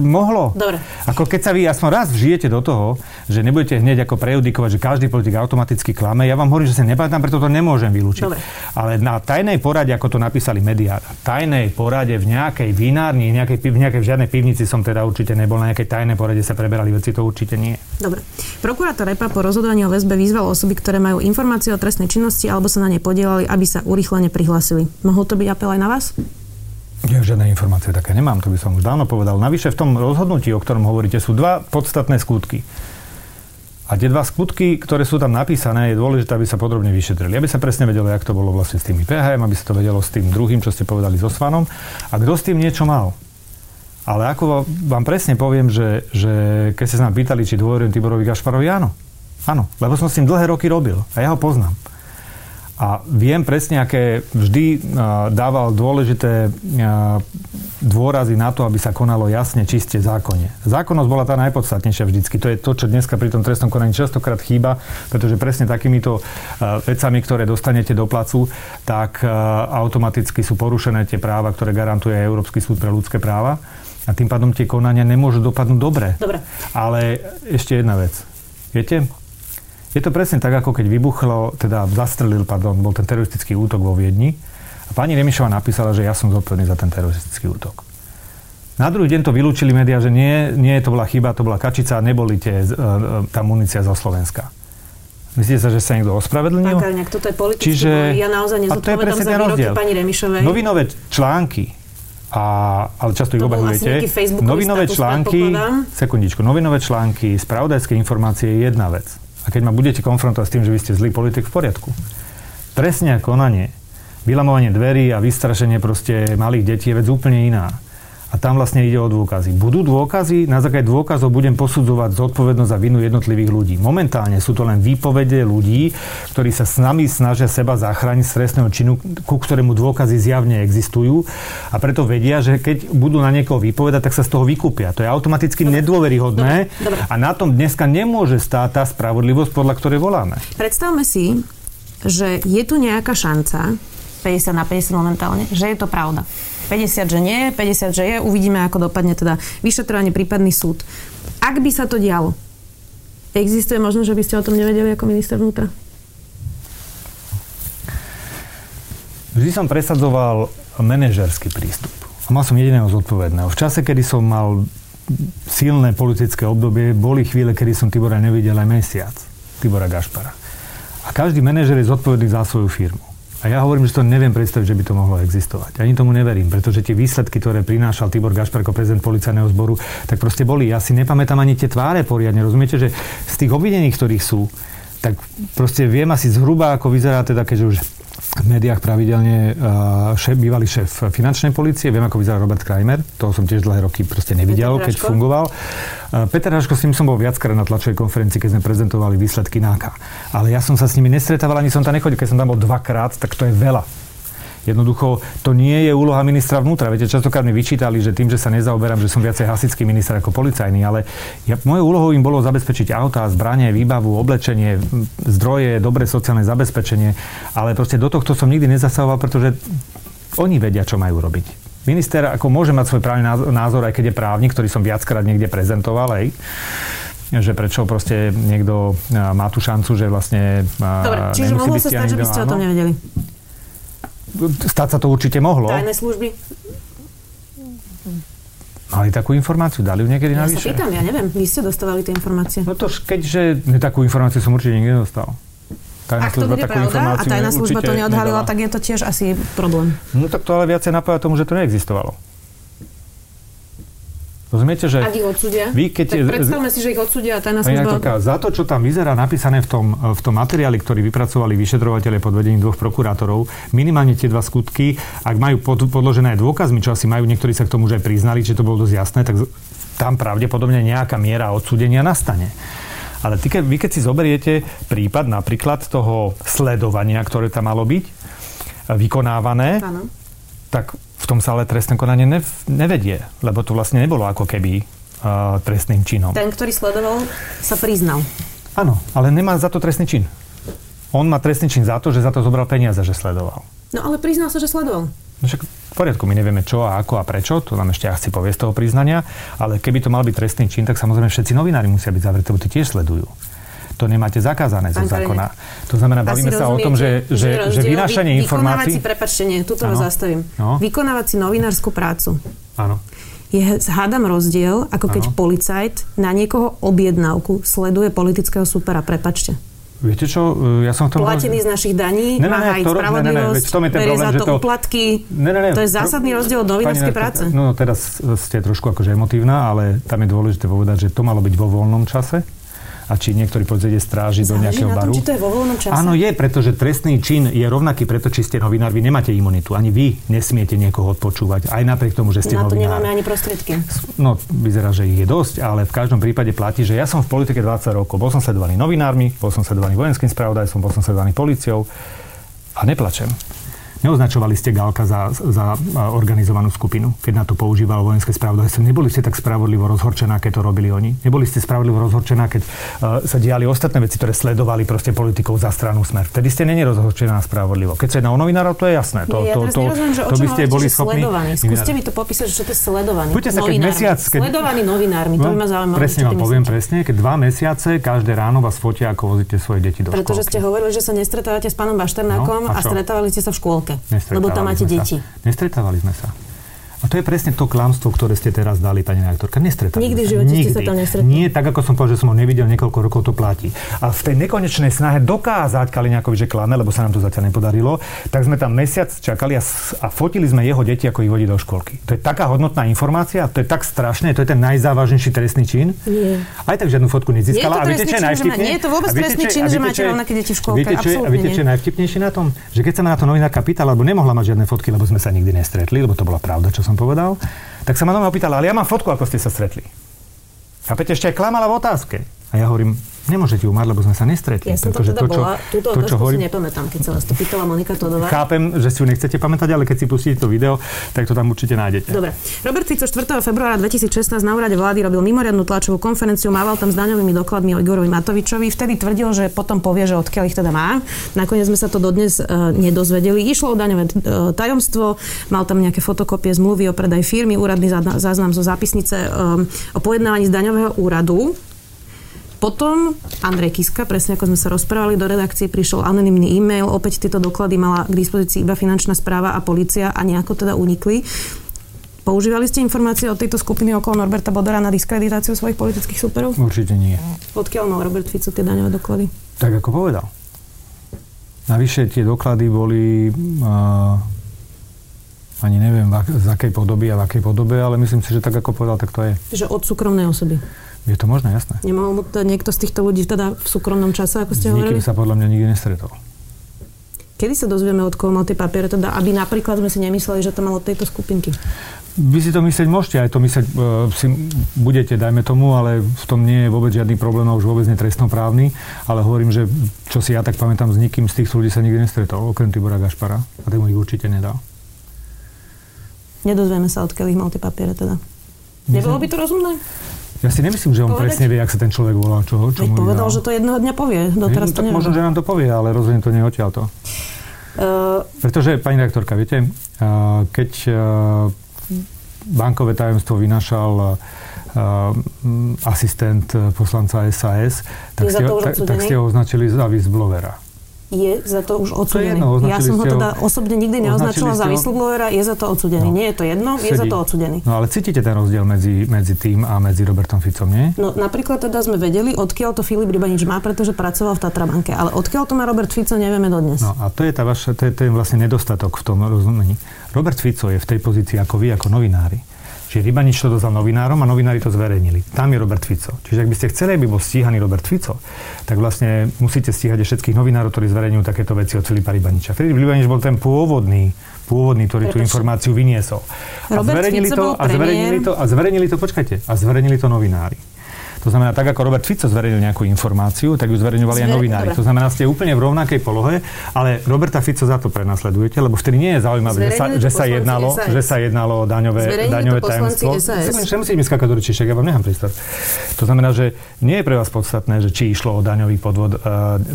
mohlo. Dobre. Ako keď sa vy aspoň raz vžijete do toho, že nebudete hneď ako prejudikovať, že každý politik automaticky klame. Ja vám hovorím, že sa nepamätám, preto to nemôžem vylúčiť. Dobre. Ale na tajnej porade, ako to napísali médiá, na tajnej porade v nejakej vinárni, nejakej, v nejakej v žiadnej pivnici som teda určite nebol, na nejakej tajnej porade sa preberali veci, to určite nie. Dobre. Prokurátor Repa po rozhodovaní o väzbe vyzval osoby, ktoré majú informácie o trestnej činnosti alebo sa na nej podieľali, aby sa urýchlene prihlásili. Mohol to byť apel aj na vás? Ja žiadne informácie také nemám, to by som už dávno povedal. Navyše v tom rozhodnutí, o ktorom hovoríte, sú dva podstatné skutky. A tie dva skutky, ktoré sú tam napísané, je dôležité, aby sa podrobne vyšetrili. Aby sa presne vedelo, jak to bolo vlastne s tými pé há em, aby sa to vedelo s tým druhým, čo ste povedali so Svanom. A kto s tým niečo mal? Ale ako vám presne poviem, že, že keď ste sa nám pýtali, či dôverujem Tiborovi Gašparovi, áno. Áno, lebo som s ním dlhé roky robil a ja ho poznám. A viem presne, aké vždy dával dôležité dôrazy na to, aby sa konalo jasne, čiste zákonne. Zákonnosť bola tá najpodstatnejšia vždycky. To je to, čo dneska pri tom trestnom konaní častokrát chýba, pretože presne takýmito vecami, ktoré dostanete do placu, tak automaticky sú porušené tie práva, ktoré garantuje Európsky súd pre ľudské práva. A tým pádom tie konania nemôžu dopadnúť dobre. Dobre. Ale ešte jedna vec. Viete? Je to presne tak, ako keď vybuchlo, teda zastrelil, pardon, bol ten teroristický útok vo Viedni. A pani Remišová napísala, že ja som zodpovedný za ten teroristický útok. Na druhý deň to vylúčili médiá, že nie, nie, to bola chyba, to bola kačica, neboli tie, tá munícia zo Slovenska. Myslíte sa, že sa niekto ospravedlnil? Pán Kaliňák, toto je politický, čiže... ja naozaj nezodpovedám za výroky pani Remišovej. Novinové články, a, ale často ich obahujete, novinové články, sekundičku, novinové články, spravodajské informácie je jedna vec. A keď ma budete konfrontovať s tým, že vy ste zlý politik, v poriadku. Trestné konanie, vylamovanie dverí a vystrašenie proste malých detí je vec úplne iná. A tam vlastne ide o dôkazy. Budú dôkazy, na základe dôkazov budem posudzovať zodpovednosť za vinu jednotlivých ľudí. Momentálne sú to len výpovede ľudí, ktorí sa s nami snažia seba zachrániť z trestného činu, ku ktorému dôkazy zjavne existujú. A preto vedia, že keď budú na niekoho výpovedať, tak sa z toho vykúpia. To je automaticky dobre, nedôveryhodné. Dobre, dobre. A na tom dneska nemôže stáť tá spravodlivosť, podľa ktorej voláme. Predstavme si, že je tu nejaká šanca, päťdesiat na päťdesiat momentálne, že je to pravda. päťdesiat, že nie, päťdesiat, že je. Uvidíme, ako dopadne teda vyšetrovanie, prípadný súd. Ak by sa to dialo, existuje možnosť, že by ste o tom nevedeli ako minister vnútra? Vždy som presadzoval manažerský prístup. A mal som jediného zodpovedného. V čase, kedy som mal silné politické obdobie, boli chvíle, kedy som Tibora nevidel aj mesiac. Tibora Gašpara. A každý manažer je zodpovedný za svoju firmu. A ja hovorím, že to neviem predstaviť, že by to mohlo existovať. Ani tomu neverím, pretože tie výsledky, ktoré prinášal Tibor Gašpar ako prezident policajného zboru, tak proste boli. Ja si nepamätám ani tie tváre poriadne. Rozumiete, že z tých obvinených, ktorých sú, tak proste viem asi zhruba, ako vyzerá teda, keďže už v médiách pravidelne šéf, bývalý šéf finančnej polície, viem, ako vyzerá Robert Krajmer, toho som tiež dlhé roky proste nevidel, keď fungoval. Petr Hraško, s ním som bol viackrát na tlačovej konferencii, keď sme prezentovali výsledky náka. Ale ja som sa s nimi nestretával, ani som tam nechodil, keď som tam bol dvakrát, tak to je veľa. Jednoducho, to nie je úloha ministra vnútra. Viete, častokrát mi vyčítali, že tým, že sa nezaoberám, že som viacej hasičský minister ako policajný, ale ja, mojou úlohou im bolo zabezpečiť autá, zbranie, výbavu, oblečenie, zdroje, dobré sociálne zabezpečenie, ale proste do tohto som nikdy nezasahoval, pretože oni vedia, čo majú robiť. Minister ako môže mať svoj právny názor, aj keď je právnik, ktorý som viackrát niekde prezentoval, hej, že prečo proste niekto má tú šancu, že vlastne... Dobre, čiže mohlo sa stať, že by ste o tom nevedeli? Stať sa to určite mohlo. Tajné služby? Mali takú informáciu, dali ju niekedy navyše. Ja sa pýtam, ja neviem, vy ste dostávali tie informácie. No tož, keďže takú informáciu som určite nikdy nedostal. Tajná Ak to bude pravda a tajná služba to neodhalila, nedala. Tak je to tiež asi problém. No tak to ale viacej napája tomu, že to neexistovalo. Rozumiete, že... Ak ich odsúdia? Vy, keď tak je, predstavme si, že ich odsúdia a tajná služba... Taká, za to, čo tam vyzerá napísané v tom, v tom materiáli, ktorý vypracovali vyšetrovatelia pod vedením dvoch prokurátorov, minimálne tie dva skutky, ak majú pod, podložené dôkazmi, čo asi majú, niektorí sa k tomu už aj priznali, že to bolo dosť jasné, tak tam pravdepodobne nejaká miera odsúdenia nastane. Ale ty, vy, keď si zoberiete prípad napríklad toho sledovania, ktoré tam malo byť vykonávané, áno, tak... V tom sa ale trestné konanie nev- nevedie, lebo to vlastne nebolo ako keby uh, trestným činom. Ten, ktorý sledoval, sa priznal. Áno, ale nemá za to trestný čin. On má trestný čin za to, že za to zobral peniaze, že sledoval. No ale priznal sa, že sledoval. No však... V poriadku, my nevieme čo a ako a prečo, to nám ešte asi povie z toho priznania, ale keby to mal byť trestný čin, tak samozrejme všetci novinári musia byť zavretí, lebo tie tiež sledujú. To nemáte zakázané zo zákona. To znamená, bavíme sa o tom, že, že, že vynášanie informácií... Vykonávací, prepáčte, nie, tuto vás zastavím. No. Vykonávací novinárskú prácu. Áno. Je, hádam rozdiel, ako keď ano. Policajt na niekoho objednávku sleduje politického supera. Prepačte. Viete čo, ja som v tom... Platený z našich daní, má aj spravodlivosť, berie za to úplatky. Ne, ne, ne, to je zásadný rozdiel od novinárskej práce. No teraz ste trošku akože emotívna, ale tam je dôležité povedať, že to malo byť vo voľnom čase. A či niektorý policajt ide strážiť do nejakého na tom, baru. Či to je vo voľnom čase? Áno, je, pretože trestný čin je rovnaký, preto či ste novinár, vy nemáte imunitu. Ani vy nesmiete niekoho odpočúvať, aj napriek tomu, že ste novinár. Na to novinár. Nemáme ani prostriedky. No, vyzerá, že ich je dosť, ale v každom prípade platí, že ja som v politike dvadsať rokov. Bol som sledovaný novinármi, bol som sledovaný vojenským spravodajstvom, bol som sledovaný políciou a neplačem. Neoznačovali ste Galka za, za organizovanú skupinu, keď na to používalo vojenské spravodajstvo. Neboli ste tak spravodlivo rozhorčená, keď to robili oni. Neboli ste spravodlivo rozhorčená, keď uh, sa diali ostatné veci, ktoré sledovali proste politikov za stranu Smer. Vtedy ste neni rozhorčená spravodlivo. Keď sa jedná o novinárov, to je jasné. To, ja to, to, nerozumiem, že to by ste boli schopní. Skúste mi to popísať, že to je sledovaný. Poďte sa, keď mesiac... Keď... Sledovaný novinármi, to by ma zaujímalo. Presne vám poviem presne, keď dva mesiace každé ráno vás fotia, ako vozíte svoje deti do škôlky. Pretože ste hovorili, že sa nestretávate s pánom Bašternákom no, a, a stretávali ste sa v škôlke. Lebo tam máte deti. Nestretávali sme sa. A to je presne to klamstvo, ktoré ste teraz dali, pani redaktorka. Nestretávali. Nikdy v živote ste sa tam nestretli. Nie, tak ako som povedal, že som ho nevidel niekoľko rokov, to platí. A v tej nekonečnej snahe dokázať Kaliňákovi, že klame, lebo sa nám to zatiaľ nepodarilo, tak sme tam mesiac čakali a, a fotili sme jeho deti, ako ich vodí do školky. To je taká hodnotná informácia, to je tak strašné, to je ten najzávažnejší trestný čin. Nie. Aj tak žiadnu fotku nezískala. A viete, čo je najvtipnejšie? Nie je to vôbec trestný čin, že máte rovnaké deti v školke. A viete, čo je najvtipnejšie na tom, že keď sa na to novinárka pýtala, lebo nemohla mať žiadne fotky, lebo sme sa nikdy nestretli, lebo to bola pravda, čo povedal, tak sa ma doma opýtala, ale ja mám fotku, ako ste sa stretli. A Peťa ešte aj klamala v otázke. A ja hovorím, nemôžete ju mať, lebo sme sa nestretli. Ja som to teda to, čo, bola, túto to, otázku hovorím, si nepamätám, keď sa vás to pýtala Monika Todová. Chápem, že si ju nechcete pamätať, ale keď si pustíte to video, tak to tam určite nájdete. Dobre. Robert Fico štvrtého februára dvetisícšestnásť na úrade vlády robil mimoriadnu tlačovú konferenciu, mával tam s daňovými dokladmi o Igorovi Matovičovi, vtedy tvrdil, že potom povie, že odkiaľ ich teda má. Nakoniec sme sa to dodnes uh, nedozvedeli. Išlo o daňové uh, tajomstvo, mal tam nejaké fotokópie zmluvy o predaj firmy, úradný záznam zo zápisnice um, o pojednávaní z daňového úradu. Potom Andrej Kiska, presne ako sme sa rozprávali, do redakcie prišiel anonymný e-mail, opäť tieto doklady mala k dispozícii iba finančná správa a polícia a nejako teda unikli. Používali ste informácie od tejto skupiny okolo Norberta Bödöra na diskreditáciu svojich politických súperov? Určite nie. Odkiaľ mal Robert Fico tie daňové doklady? Tak ako povedal. Navyše tie doklady boli... Uh, ani neviem, z akej podoby a v akej podobe, ale myslím si, že tak ako povedal, tak to je. Že od súkromnej osoby. Je to možné, jasné. Nemohol mu to niekto z týchto ľudí teda v súkromnom čase, ako ste hovorili? Nikým sa podľa mňa nikdy nestretol. Kedy sa dozvieme, od koho mal tie papiere, teda aby napríklad sme si nemysleli, že to malo od tejto skupinky? Vy si to myslieť môžete, aj to myslieť uh, si budete, dajme tomu, ale v tom nie je vôbec žiadny problém, a už vôbec nie trestnoprávny, ale hovorím, že čo si ja tak pamätám, s nikým z týchto ľudí sa nikdy nestretol, okrem Tibora Gašpara, a tému ich určite nedal. Nedozvieme sa, odkiaľ ich mal tie papiere teda. Nebolo by to rozumné? Ja si nemyslím, že on povedať? Presne vie, ak sa ten človek volá, čo ho, čo mu povedal, dal. Že to jedného dňa povie. Doteraz to neviem. Možno, že nám to povie, ale rozhodne to nie odtiaľ to. Uh, Pretože, pani redaktorka, viete, uh, keď uh, bankové tajomstvo vynašal uh, asistent poslanca es a es, tak ste, ho, tak, tak ste ho označili za whistleblowera. Je za to už odsudený. To jedno, ja som ho teda ho, osobne nikdy neoznačila za whistleblowera, je za to odsudený. No, nie je to jedno, sedí. Je za to odsudený. No ale cítite ten rozdiel medzi, medzi tým a medzi Robertom Ficom, nie? No napríklad teda sme vedeli, odkiaľ to Filip Rybanič má, pretože pracoval v Tatrabanke, ale odkiaľ to má Robert Fico, nevieme dodnes. No a to je tá vaša, to je ten vlastne nedostatok v tom rozumení. Robert Fico je v tej pozícii ako vy, ako novinári. Čiže Rybanič to dozal novinárom a novinári to zverejnili. Tam je Robert Fico. Čiže ak by ste chceli, aby bol stíhaný Robert Fico, tak vlastne musíte stíhať všetkých novinárov, ktorí zverejňujú takéto veci od Filipa Rybaniča. Filip Rybanič bol ten pôvodný, pôvodný, ktorý Preto, tú informáciu vyniesol. A zverejnili to, a zverejnili to, a zverejnili to, počkajte, a zverejnili to novinári. To znamená, tak ako Robert Fico zverejnil nejakú informáciu, tak ju zverejňovali aj novinári. Dobre. To znamená, ste úplne v rovnakej polohe, ale Roberta Fico za to prenasledujete, lebo vtedy nie je zaujímavé, že sa, že, sa jednalo, že sa jednalo o daňové, daňové tajomstvo. Nemusíte mi skákať do rečí, však ja vám nechám prístor. To znamená, že nie je pre vás podstatné, že či išlo o daňový podvod uh,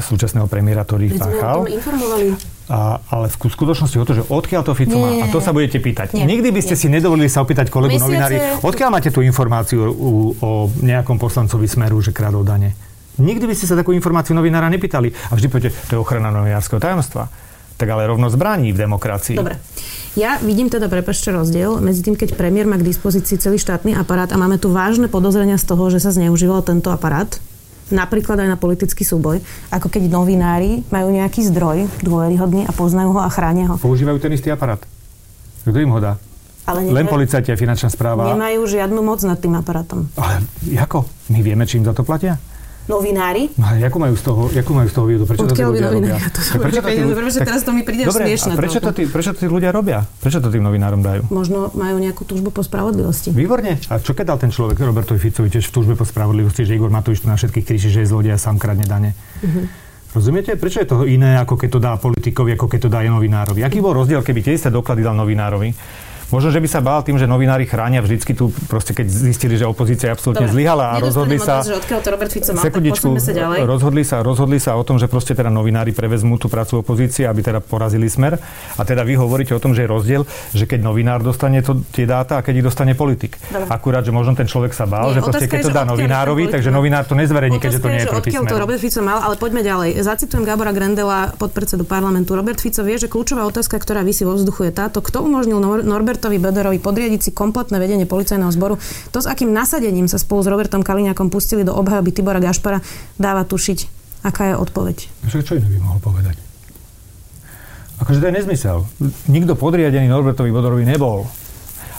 súčasného premiéra, ktorý ich páchal. A, ale v skutočnosti o to, že odkiaľ to Fico má, a to sa budete pýtať. Nie, nikdy by ste nie. si nedovolili sa opýtať kolegu Myslím, novinári, že... odkiaľ máte tú informáciu o, o nejakom poslancovi Smeru, že kradol dane. Nikdy by ste sa takú informáciu novinára nepýtali. A vždy poďte, to je ochrana novinárskeho tajomstva. Tak ale rovno zbraní v demokracii. Dobre. Ja vidím teda, prepáčte, rozdiel medzi tým, keď premiér má k dispozícii celý štátny aparát a máme tu vážne podozrenia z toho, že sa zneužíval tento aparát, napríklad aj na politický súboj, ako keď novinári majú nejaký zdroj dôveryhodný a poznajú ho a chránia ho. Používajú ten istý aparát. Kto im ho dá? Ale nemajú, len policajti a finančná správa. Nemajú žiadnu moc nad tým aparátom. Ale ako? My vieme, čím za to platia? Novinári? No, ako majú z toho, ako majú z toho výhodu? Prečo Odkiaľ to tí ľudia robia? To tak, prečo to tí, tak, teraz to mi príde smiešne. Prečo to tí, prečo to tí ľudia robia? Prečo to tým novinárom dajú? Možno majú nejakú túžbu po spravodlivosti. Výborne. A čo keď dal ten človek Robertovi Ficovi tiež v túžbe po spravodlivosti, že Igor Matovič tu na všetkých kričí, že je zlodej a sám kradne dane? Uh-huh. Rozumiete? Prečo je to iné, ako keď to dá politikovi, ako keď to dá novinárovi? Aký bol rozdiel, keby tie isté doklady dal novinárovi? Možno, že by sa bál tým, že novinári chránia vždycky tu, proste keď zistili, že opozícia je absolútne zlyhala a rozhodli sa... Dobre, nedostaneme od vás, že odkiaľ to Robert Fico mal, tak posuneme sa ďalej. Rozhodli sa, rozhodli sa o tom, že proste teda novinári prevezmú tú prácu opozície, aby teda porazili Smer. A teda vy hovoríte o tom, že je rozdiel, že keď novinár dostane to, tie dáta a keď ich dostane politik. Dobre. Akurát, že možno ten človek sa bál, Nie, že proste keď je, to dá novinárovi, takže novinár to nezverejní, keďže to nie je proti Smeru. Otázka je, že odkiaľ to Robert Fico mal, ale poďme ďalej. Zacitujem Gábora Grendela, podpredsedu parlamentu. Robert Fico vie, že kľúčová otázka, ktorá visí vo vzduchu, je táto: kto umožnil Norbert Robertovi Bödörovi podriadiť si kompletné vedenie policajného zboru? To, s akým nasadením sa spolu s Robertom Kaliňákom pustili do obhajoby Tibora Gašpara, dáva tušiť, aká je odpoveď. Však čo iné by mohol povedať? Akože to je nezmysel. Nikto podriadený Norbertovi Bödörovi nebol.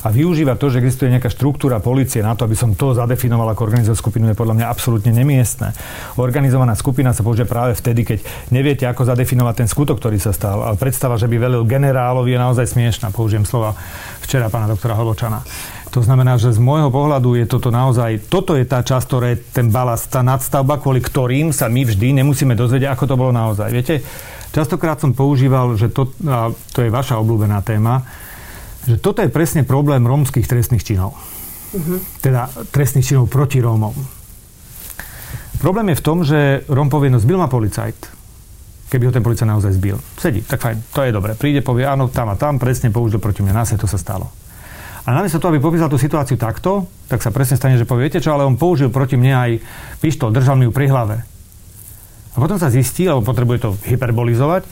A využíva to, že existuje nejaká štruktúra polície na to, aby som to zadefinoval ako organizovanú skupinu, je podľa mňa absolútne nemiestne. Organizovaná skupina sa použije práve vtedy, keď neviete, ako zadefinovať ten skutok, ktorý sa stal. Ale predstava, že by velil generálovi, je naozaj smiešná. Použijem slova včera pána doktora Holbočana. To znamená, že z môjho pohľadu je toto naozaj, toto je tá časť, ktorá je ten balast, tá nadstavba, kvôli ktorým sa my vždy nemusíme dozvedieť, ako to bolo naozaj. Viete, častokrát som používal, že to, a to je vaša obľúbená téma, že toto je presne problém rómskych trestných činov. Uh-huh. Teda trestných činov proti Rómom. Problém je v tom, že Róm povie, no zbil ma policajt. Keby ho ten policajt naozaj zbil. Sedí, tak fajn, to je dobre. Príde, povie, áno, tam a tam, presne použil proti mňa násilie, to sa stalo. A namiesto toho, aby popísal tú situáciu takto, tak sa presne stane, že povie, viete čo, ale on použil proti mne aj pištol, držal mi ju pri hlave. A potom sa zistí, alebo potrebuje to hyperbolizovať,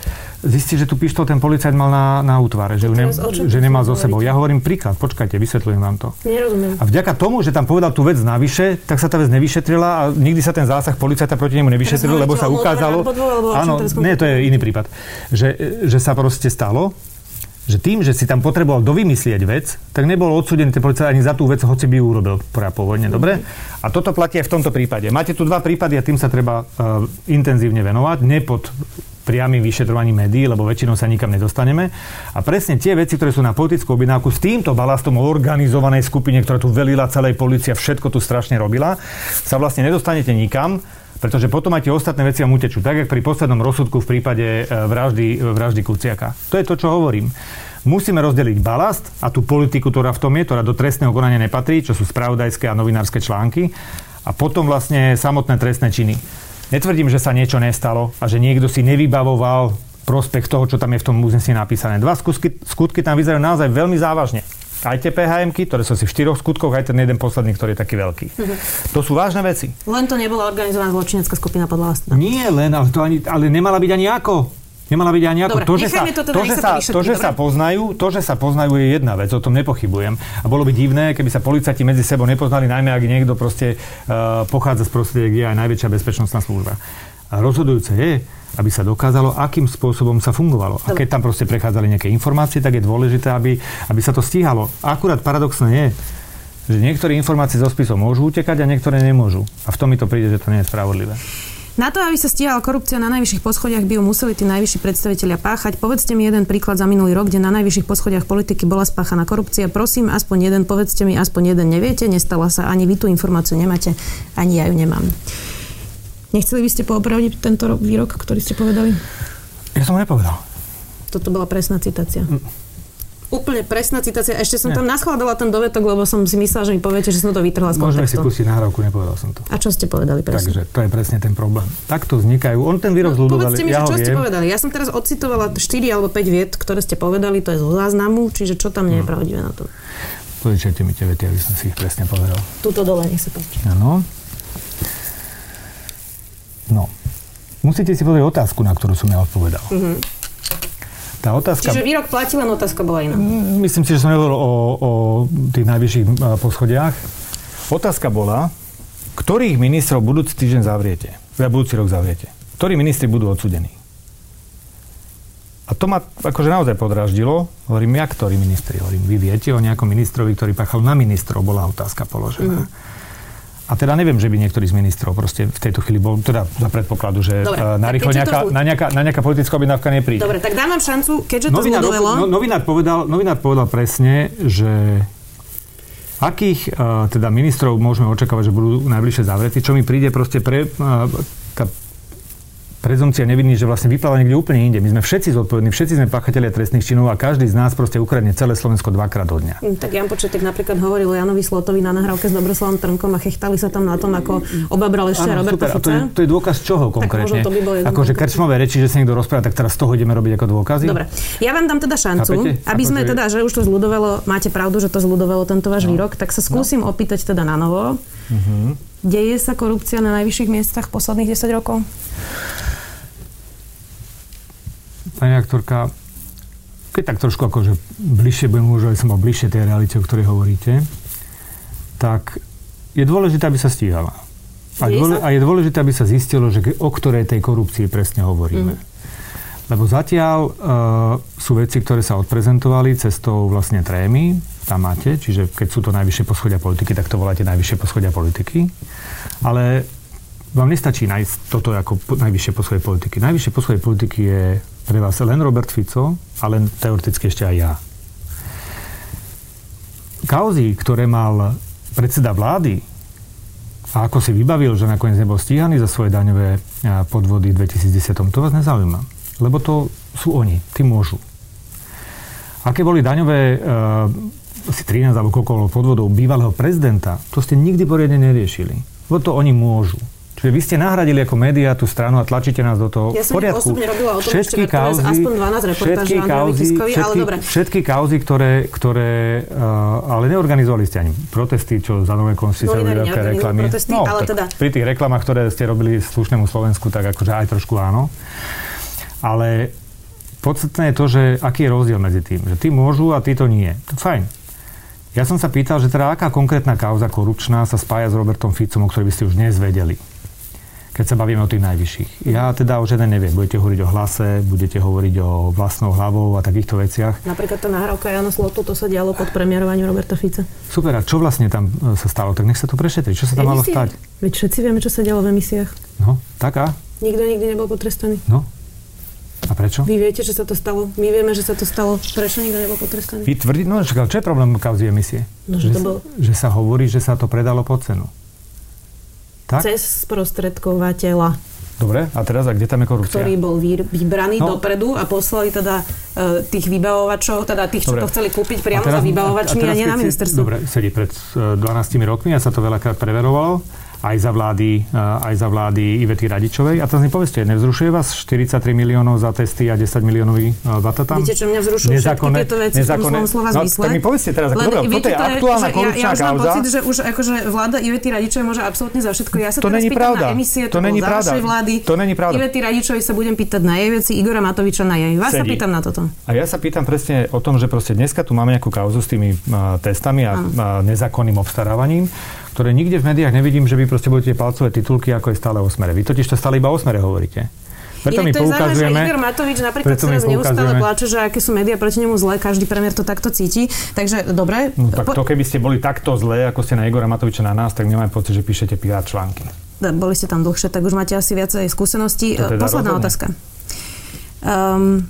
zistí, že tu pištol ten policajt mal na, na útvare, že, ne, že nemal so sebou. Ja hovorím príklad, počkajte, vysvetľujem vám to. Nerozumiem. A vďaka tomu, že tam povedal tú vec navyše, tak sa tá vec nevyšetrila a nikdy sa ten zásah policajta proti nemu nevyšetril, lebo sa ukázalo... Áno, nie, to je iný prípad. Že, že sa proste stalo, že tým, že si tam potreboval dovymyslieť vec, tak nebol odsúdený ten policajt ani za tú vec, hoci by ju urobil pôvodne, dobre? A toto platí aj v tomto prípade. Máte tu dva prípady a tým sa treba uh, intenzívne venovať, nie pod priamym vyšetrovaním médií, lebo väčšinou sa nikam nedostaneme. A presne tie veci, ktoré sú na politickú objednávku s týmto balastom organizovanej skupine, ktorá tu velila celej polícia, všetko tu strašne robila, sa vlastne nedostanete nikam, pretože potom máte ostatné veci a utečú. Tak, jak pri poslednom rozsudku v prípade vraždy, vraždy Kuciaka. To je to, čo hovorím. Musíme rozdeliť balast a tú politiku, ktorá v tom je, ktorá do trestného konania nepatrí, čo sú spravodajské a novinárske články, a potom vlastne samotné trestné činy. Netvrdím, že sa niečo nestalo a že niekto si nevybavoval prospekt toho, čo tam je v tom uznesení napísané. Dva skutky, skutky tam vyzerajú naozaj veľmi závažne. Aj tie pé há emky, ktoré sú si v štyroch skutkoch, aj ten jeden posledný, ktorý je taký veľký. Mm-hmm. To sú vážne veci. Len to nebola organizovaná zločinecká skupina podľa vás. Nie len, ale, to ani, ale nemala byť ani ako. Nemala byť ani ako. Dobre, to, že sa, to, teda, to, že sa, to, to, že sa poznajú, to, že sa poznajú, je jedna vec, o tom nepochybujem. A bolo by divné, keby sa policajti medzi sebou nepoznali, najmä ak niekto proste uh, pochádza z prostredia, kde je aj najväčšia bezpečnostná služba. A rozhodujúce je, aby sa dokázalo, akým spôsobom sa fungovalo. A keď tam proste prechádzali nejaké informácie, tak je dôležité, aby, aby sa to stíhalo. Akurát paradoxne je, že niektoré informácie zo spisov môžu utekať a niektoré nemôžu. A v tom mi to príde, že to nie je spravodlivé. Na to, aby sa stíhala korupcia na najvyšších poschodiach, by ju museli tí najvyšší predstavitelia páchať. Povedzte mi jeden príklad za minulý rok, kde na najvyšších poschodiach politiky bola spáchaná korupcia. Prosím, aspoň jeden, povedzte mi, aspoň jeden. Neviete, nestala sa, ani vy tú informáciu nemáte, ani ja ju nemám. Nechceli by ste poopravdiť tento výrok, ktorý ste povedali? Ja som nepovedal. Toto bola presná citácia. úplne presná citácia. Ešte som ne. tam naschladala ten dovetok, lebo som si myslela, že mi poviete, že som to vytrhla z kontextu. Môžeme si pustiť nahrávku, nepovedal som to. A čo ste povedali presne? Takže to je presne ten problém. Takto vznikajú. On ten výrok no, zľudovali. Povedzte mi, ja že, čo ste povedali. Ja som teraz odcitovala štyri alebo päť viet, ktoré ste povedali, to je zo záznamu, čiže čo tam nie je pravdivé na to? Požičajte mi tie vety, aby som si ich presne povedal. Tuto dole, nech sa páči. Áno. No. Musíte si povedať otázku, na ktorú som ja odpovedal. Mm-hmm. Tá otázka... Čiže výrok platí, len otázka bola iná. Myslím si, že som nehovoril o, o tých najvyšších poschodiach. Otázka bola, ktorých ministrov budúci týždeň zavriete? Budúci rok zavriete. Ktorí ministri budú odsúdení? A to ma akože naozaj podráždilo. Hovorím, ja ktorí ministri? Hovorím, vy viete o nejakom ministrovi, ktorý páchal na ministrov? Bola otázka položená. Mm. A teda neviem, že by niektorý z ministrov proste v tejto chvíli bol, teda za predpokladu, že narýchlo nejaká, na, nejaká, na nejaká politická objednávka nepríde. Dobre, tak dám vám šancu, keďže to zľudovelo. No, novinár, povedal, novinár povedal presne, že akých uh, teda ministrov môžeme očakávať, že budú najbližšie zavretí, čo mi príde proste pre... Uh, tá, prezumcia nevinný, že vlastne vypláva niekde úplne inde. My sme všetci zodpovední, všetci sme páchatelia trestných činov a každý z nás proste ukradne celé Slovensko dvakrát do dňa. Tak Jan Početek napríklad hovoril o Janovi Slotovi na nahrávke s Dobroslavom Trnkom a chechtali sa tam na tom, ako obabral ešte ano, Roberta Fica. To je, to je dôkaz čoho konkrétne? Akože krčmové reči, že sa niekto rozpráva, tak teraz z toho ideme robiť ako dôkazy? Dobre. Ja vám dám teda šancu, chápete? Aby sme Chápete? Teda, že už to zľudovelo, máte pravdu, že to zľudovelo tento váš no. výrok, tak sa skúsim no. opýtať teda na novo. Uh-huh. Deje sa korupcia na najvyšších miestach posledných desať rokov? Pani aktorka, keď tak trošku akože bližšie budem môžu, aby som bol bližšie tej realite, o ktorej hovoríte, tak je dôležité, aby sa stíhala. A, dôle, a je dôležité, aby sa zistilo, že o ktorej tej korupcii presne hovoríme. Mm. Lebo zatiaľ uh, sú veci, ktoré sa odprezentovali cestou vlastne trémy, tam máte, čiže keď sú to najvyššie poschodia politiky, tak to voláte najvyššie poschodia politiky. Ale vám nestačí nájsť toto ako najvyššie poschodie politiky. Najvyššie poschodie politiky je pre vás len Robert Fico a len teoreticky ešte aj ja. Kauzy, ktoré mal predseda vlády a ako si vybavil, že nakoniec nebol stíhaný za svoje daňové podvody v dvetisícdesať, to vás nezaujíma. Lebo to sú oni, tí môžu. Aké boli daňové e, asi trinásť alebo koľko podvodov bývalého prezidenta, to ste nikdy poriadne neriešili. Lebo to oni môžu. Čiže vy ste nahradili ako médiá tú stranu a tlačíte nás do toho. Ja som osobne robila o tom všetky ešte kauzy, aspoň dvanásť reportážov Andrejovi Kiskovi, ale dobre. Všetky kauzy, ktoré, ktoré uh, ale neorganizovali ste ani protesty, čo za nové konštície veľké reklamy. Protesty, no, ale teda... Pri tých reklamách, ktoré ste robili slušnému Slovensku, tak akože aj trošku áno. Ale podstatné je to, že aký je rozdiel medzi tým. Že tí môžu a títo nie. Fajn. Ja som sa pýtal, že teda aká konkrétna kauza korupčná sa spája s Robertom Ficom, o ktorej by ste už dnes vedeli. Keď sa bavíme o tých najvyšších. Ja teda už jeden neviem. Budete hovoriť o Hlase, budete hovoriť o Vlastnou hlavou a takýchto veciach. Napríklad tá nahrávka Jána Slotu, to sa dialo pod premiérovaním Roberta Fica. Super, a čo vlastne tam sa stalo? Tak nech sa to prešetri. Čo sa tam malo stať? Veď všetci vieme, čo sa dialo v emisiách. No, tak a? Nikto nikdy nebol potrestaný. No. A prečo? Vy viete, že sa to stalo. My vieme, že sa to stalo. Prečo nikto nebol potrestaný? Vy tvrdí, no čo je problém kauzy emisie? No, že, že, to bol... že sa hovorí, že sa to predalo po cenu. Tak? Cez sprostredkovateľa. Dobre, a teraz, a kde tam je korupcia? Ktorý bol vybraný no. dopredu a poslali teda e, tých vybavovačov, teda tých, dobre. Čo to chceli kúpiť priamo za vybavovačmi a, a nie na ministerstvo. Dobre, sedí pred dvanástimi rokmi a sa to veľakrát preverovalo, aj za vlády, aj za vlády Ivety Radičovej. A teraz mi povedzte, nevzrušuje vás štyridsaťtri miliónov za testy a desať miliónový vatatam? Viete, čo mňa vzrušujú všetky tieto veci v tom slova zmysle? No, tak mi povedzte teraz, ako dobre, toto je aktuálna korupčná kauza. Ja, ja už mám pocit, že už akože vláda Ivety Radičovej môže absolútne za všetko. Ja sa to teraz pýtam na emisie, to, to bol za vašej vlády. To není pravda. Ivety Radičovej sa budem pýtať na jej veci, Igora Matoviča na jej. Vás Sedí. Sa pýtam na toto. A ja sa pýtam presne o tom, že proste dneska tu máme nejakú kauzu s tými uh, testami a uh, nezákonným obstarávaním, ktoré nikde v médiách nevidím, že vy proste budete palcové titulky, ako je stále o Smere. Vy totiž to stále iba o Smere hovoríte. Preto Inak my to je zaujímavé, že Igor Matovič napríklad teraz neustále pláče, že aké sú médiá proti nemu zlé, každý premiér to takto cíti. Takže, dobre. No tak po... to, keby ste boli takto zlé, ako ste na Igora Matoviča na nás, tak nemáme pocit, že píšete pé er články. Boli ste tam dlhšie, tak už máte asi viacej skúseností. Posledná rozhodne. Otázka. Um,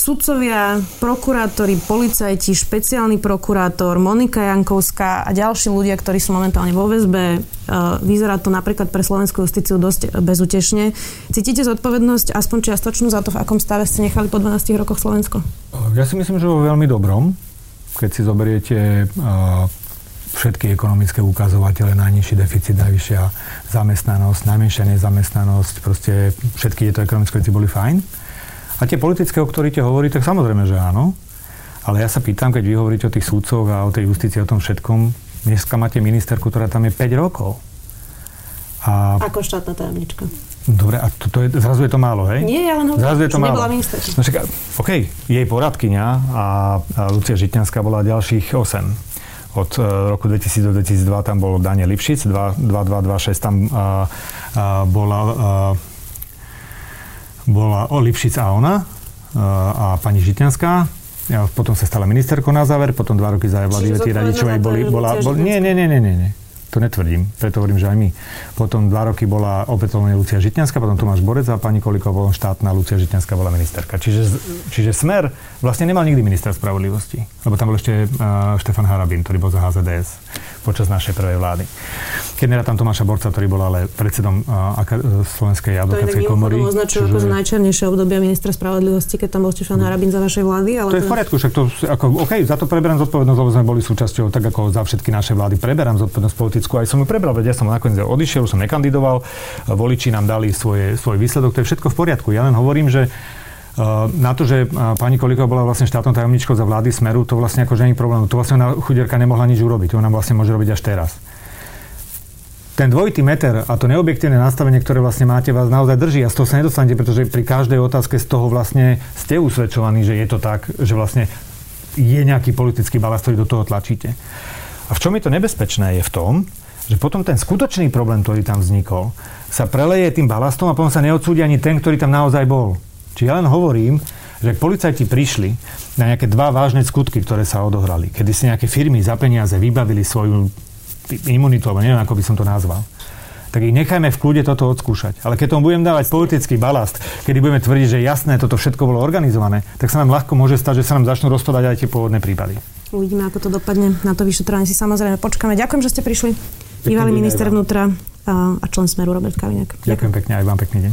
Sudcovia, prokurátori, policajti, špeciálny prokurátor, Monika Jankovská a ďalší ľudia, ktorí sú momentálne vo väzbe, vyzerá to napríklad pre slovenskú justíciu dosť bezútešne. Cítite zodpovednosť aspoň čiastočnú za to, v akom stave ste nechali po dvanástich rokoch Slovensko? Ja si myslím, že vo veľmi dobrom. Keď si zoberiete všetky ekonomické ukazovatele, najnižší deficit, najvyššia zamestnanosť, najmenšia nezamestnanosť, proste všetky tieto ekonomické veci boli fajn. A tie politické, o ktorých hovorí, tak samozrejme, že áno. Ale ja sa pýtam, keď vy hovoríte o tých súdcoch a o tej justícii, o tom všetkom, dneska máte ministerku, ktorá tam je päť rokov. A... Ako štátna tajomnička. Dobre, a to, to je, zrazu je to málo, hej? Nie, ale no, zrazu je to málo. Ministerka. No, čaká, OK, jej poradkyňa a, a Lucia Žitňanská bola ďalších osem. Od roku dvetisíc do dvetisícdva tam bol Daniel Lipšic, dva tisíc dvetisíc šesť tam a, a bola, a, bola o Lipšic a ona a, a pani Žitňanská. Ja, potom sa stala ministerkou na záver, potom dva roky za vlády Ivety Radičovej boli... Bola, bol, nie, nie, nie, nie, nie, to netvrdím, preto hovorím, že aj my. Potom dva roky bola opätovne Lucia Žitňanská, potom Tomáš Borec a pani Koliková, štátna Lucia Žitňanská bola ministerka. Čiže, čiže Smer vlastne nemal nikdy ministra spravodlivosti, lebo tam bol ešte uh, Štefan Harabín, ktorý bol za há zet dé es počas našej prvej vlády. Keď nerátam Tomáša Borca, ktorý bol ale predsedom uh, aka- Slovenskej advokátskej komory. To je označil čiže... ako najčernejšie obdobie ministra spravodlivosti, keď tam bol Štefan Harabín za vašej vlády, ale to je v poriadku, však to ako okej, okay, za to preberám zodpovednosť, lebo sme boli súčasťou, tak ako za všetky naše vlády preberám zodpovednosť. Aj som ju prebral, veď ja som nakoniec odišiel, som nekandidoval, voliči nám dali svoje, svoj výsledok, to je všetko v poriadku. Ja len hovorím, že na to, že pani Koliková bola vlastne štátnou tajomničkou za vlády Smeru, to vlastne akože nie je problém. To vlastne ona chudierka nemohla nič urobiť, ona vlastne môže robiť až teraz. Ten dvojitý meter a to neobjektívne nastavenie, ktoré vlastne máte, vás naozaj drží a z toho sa nedostanete, pretože pri každej otázke z toho vlastne ste usvedčovaní, že je to tak, že vlastne je nejaký politický balast, ktorý do toho tlačíte. A v čom je to nebezpečné je v tom, že potom ten skutočný problém, ktorý tam vznikol, sa preleje tým balastom a potom sa neodsúdi ani ten, ktorý tam naozaj bol. Čiže ja len hovorím, že ak policajti prišli na nejaké dva vážne skutky, ktoré sa odohrali, kedy si nejaké firmy za peniaze vybavili svoju imunitu, alebo neviem, ako by som to nazval, tak ich nechajme v kľude toto odskúšať. Ale keď tomu budem dávať politický balast, kedy budeme tvrdiť, že jasné, toto všetko bolo organizované, tak sa nám ľahko môže stať, že sa nám začnú rozpadať aj tie pôvodné prípady. Uvidíme, ako to dopadne. Na to vyšetrovanie si samozrejme počkáme. Ďakujem, že ste prišli. Bývalý minister vnútra a člen Smeru Robert Kaliňák. Ďakujem pekne, aj vám pekný deň.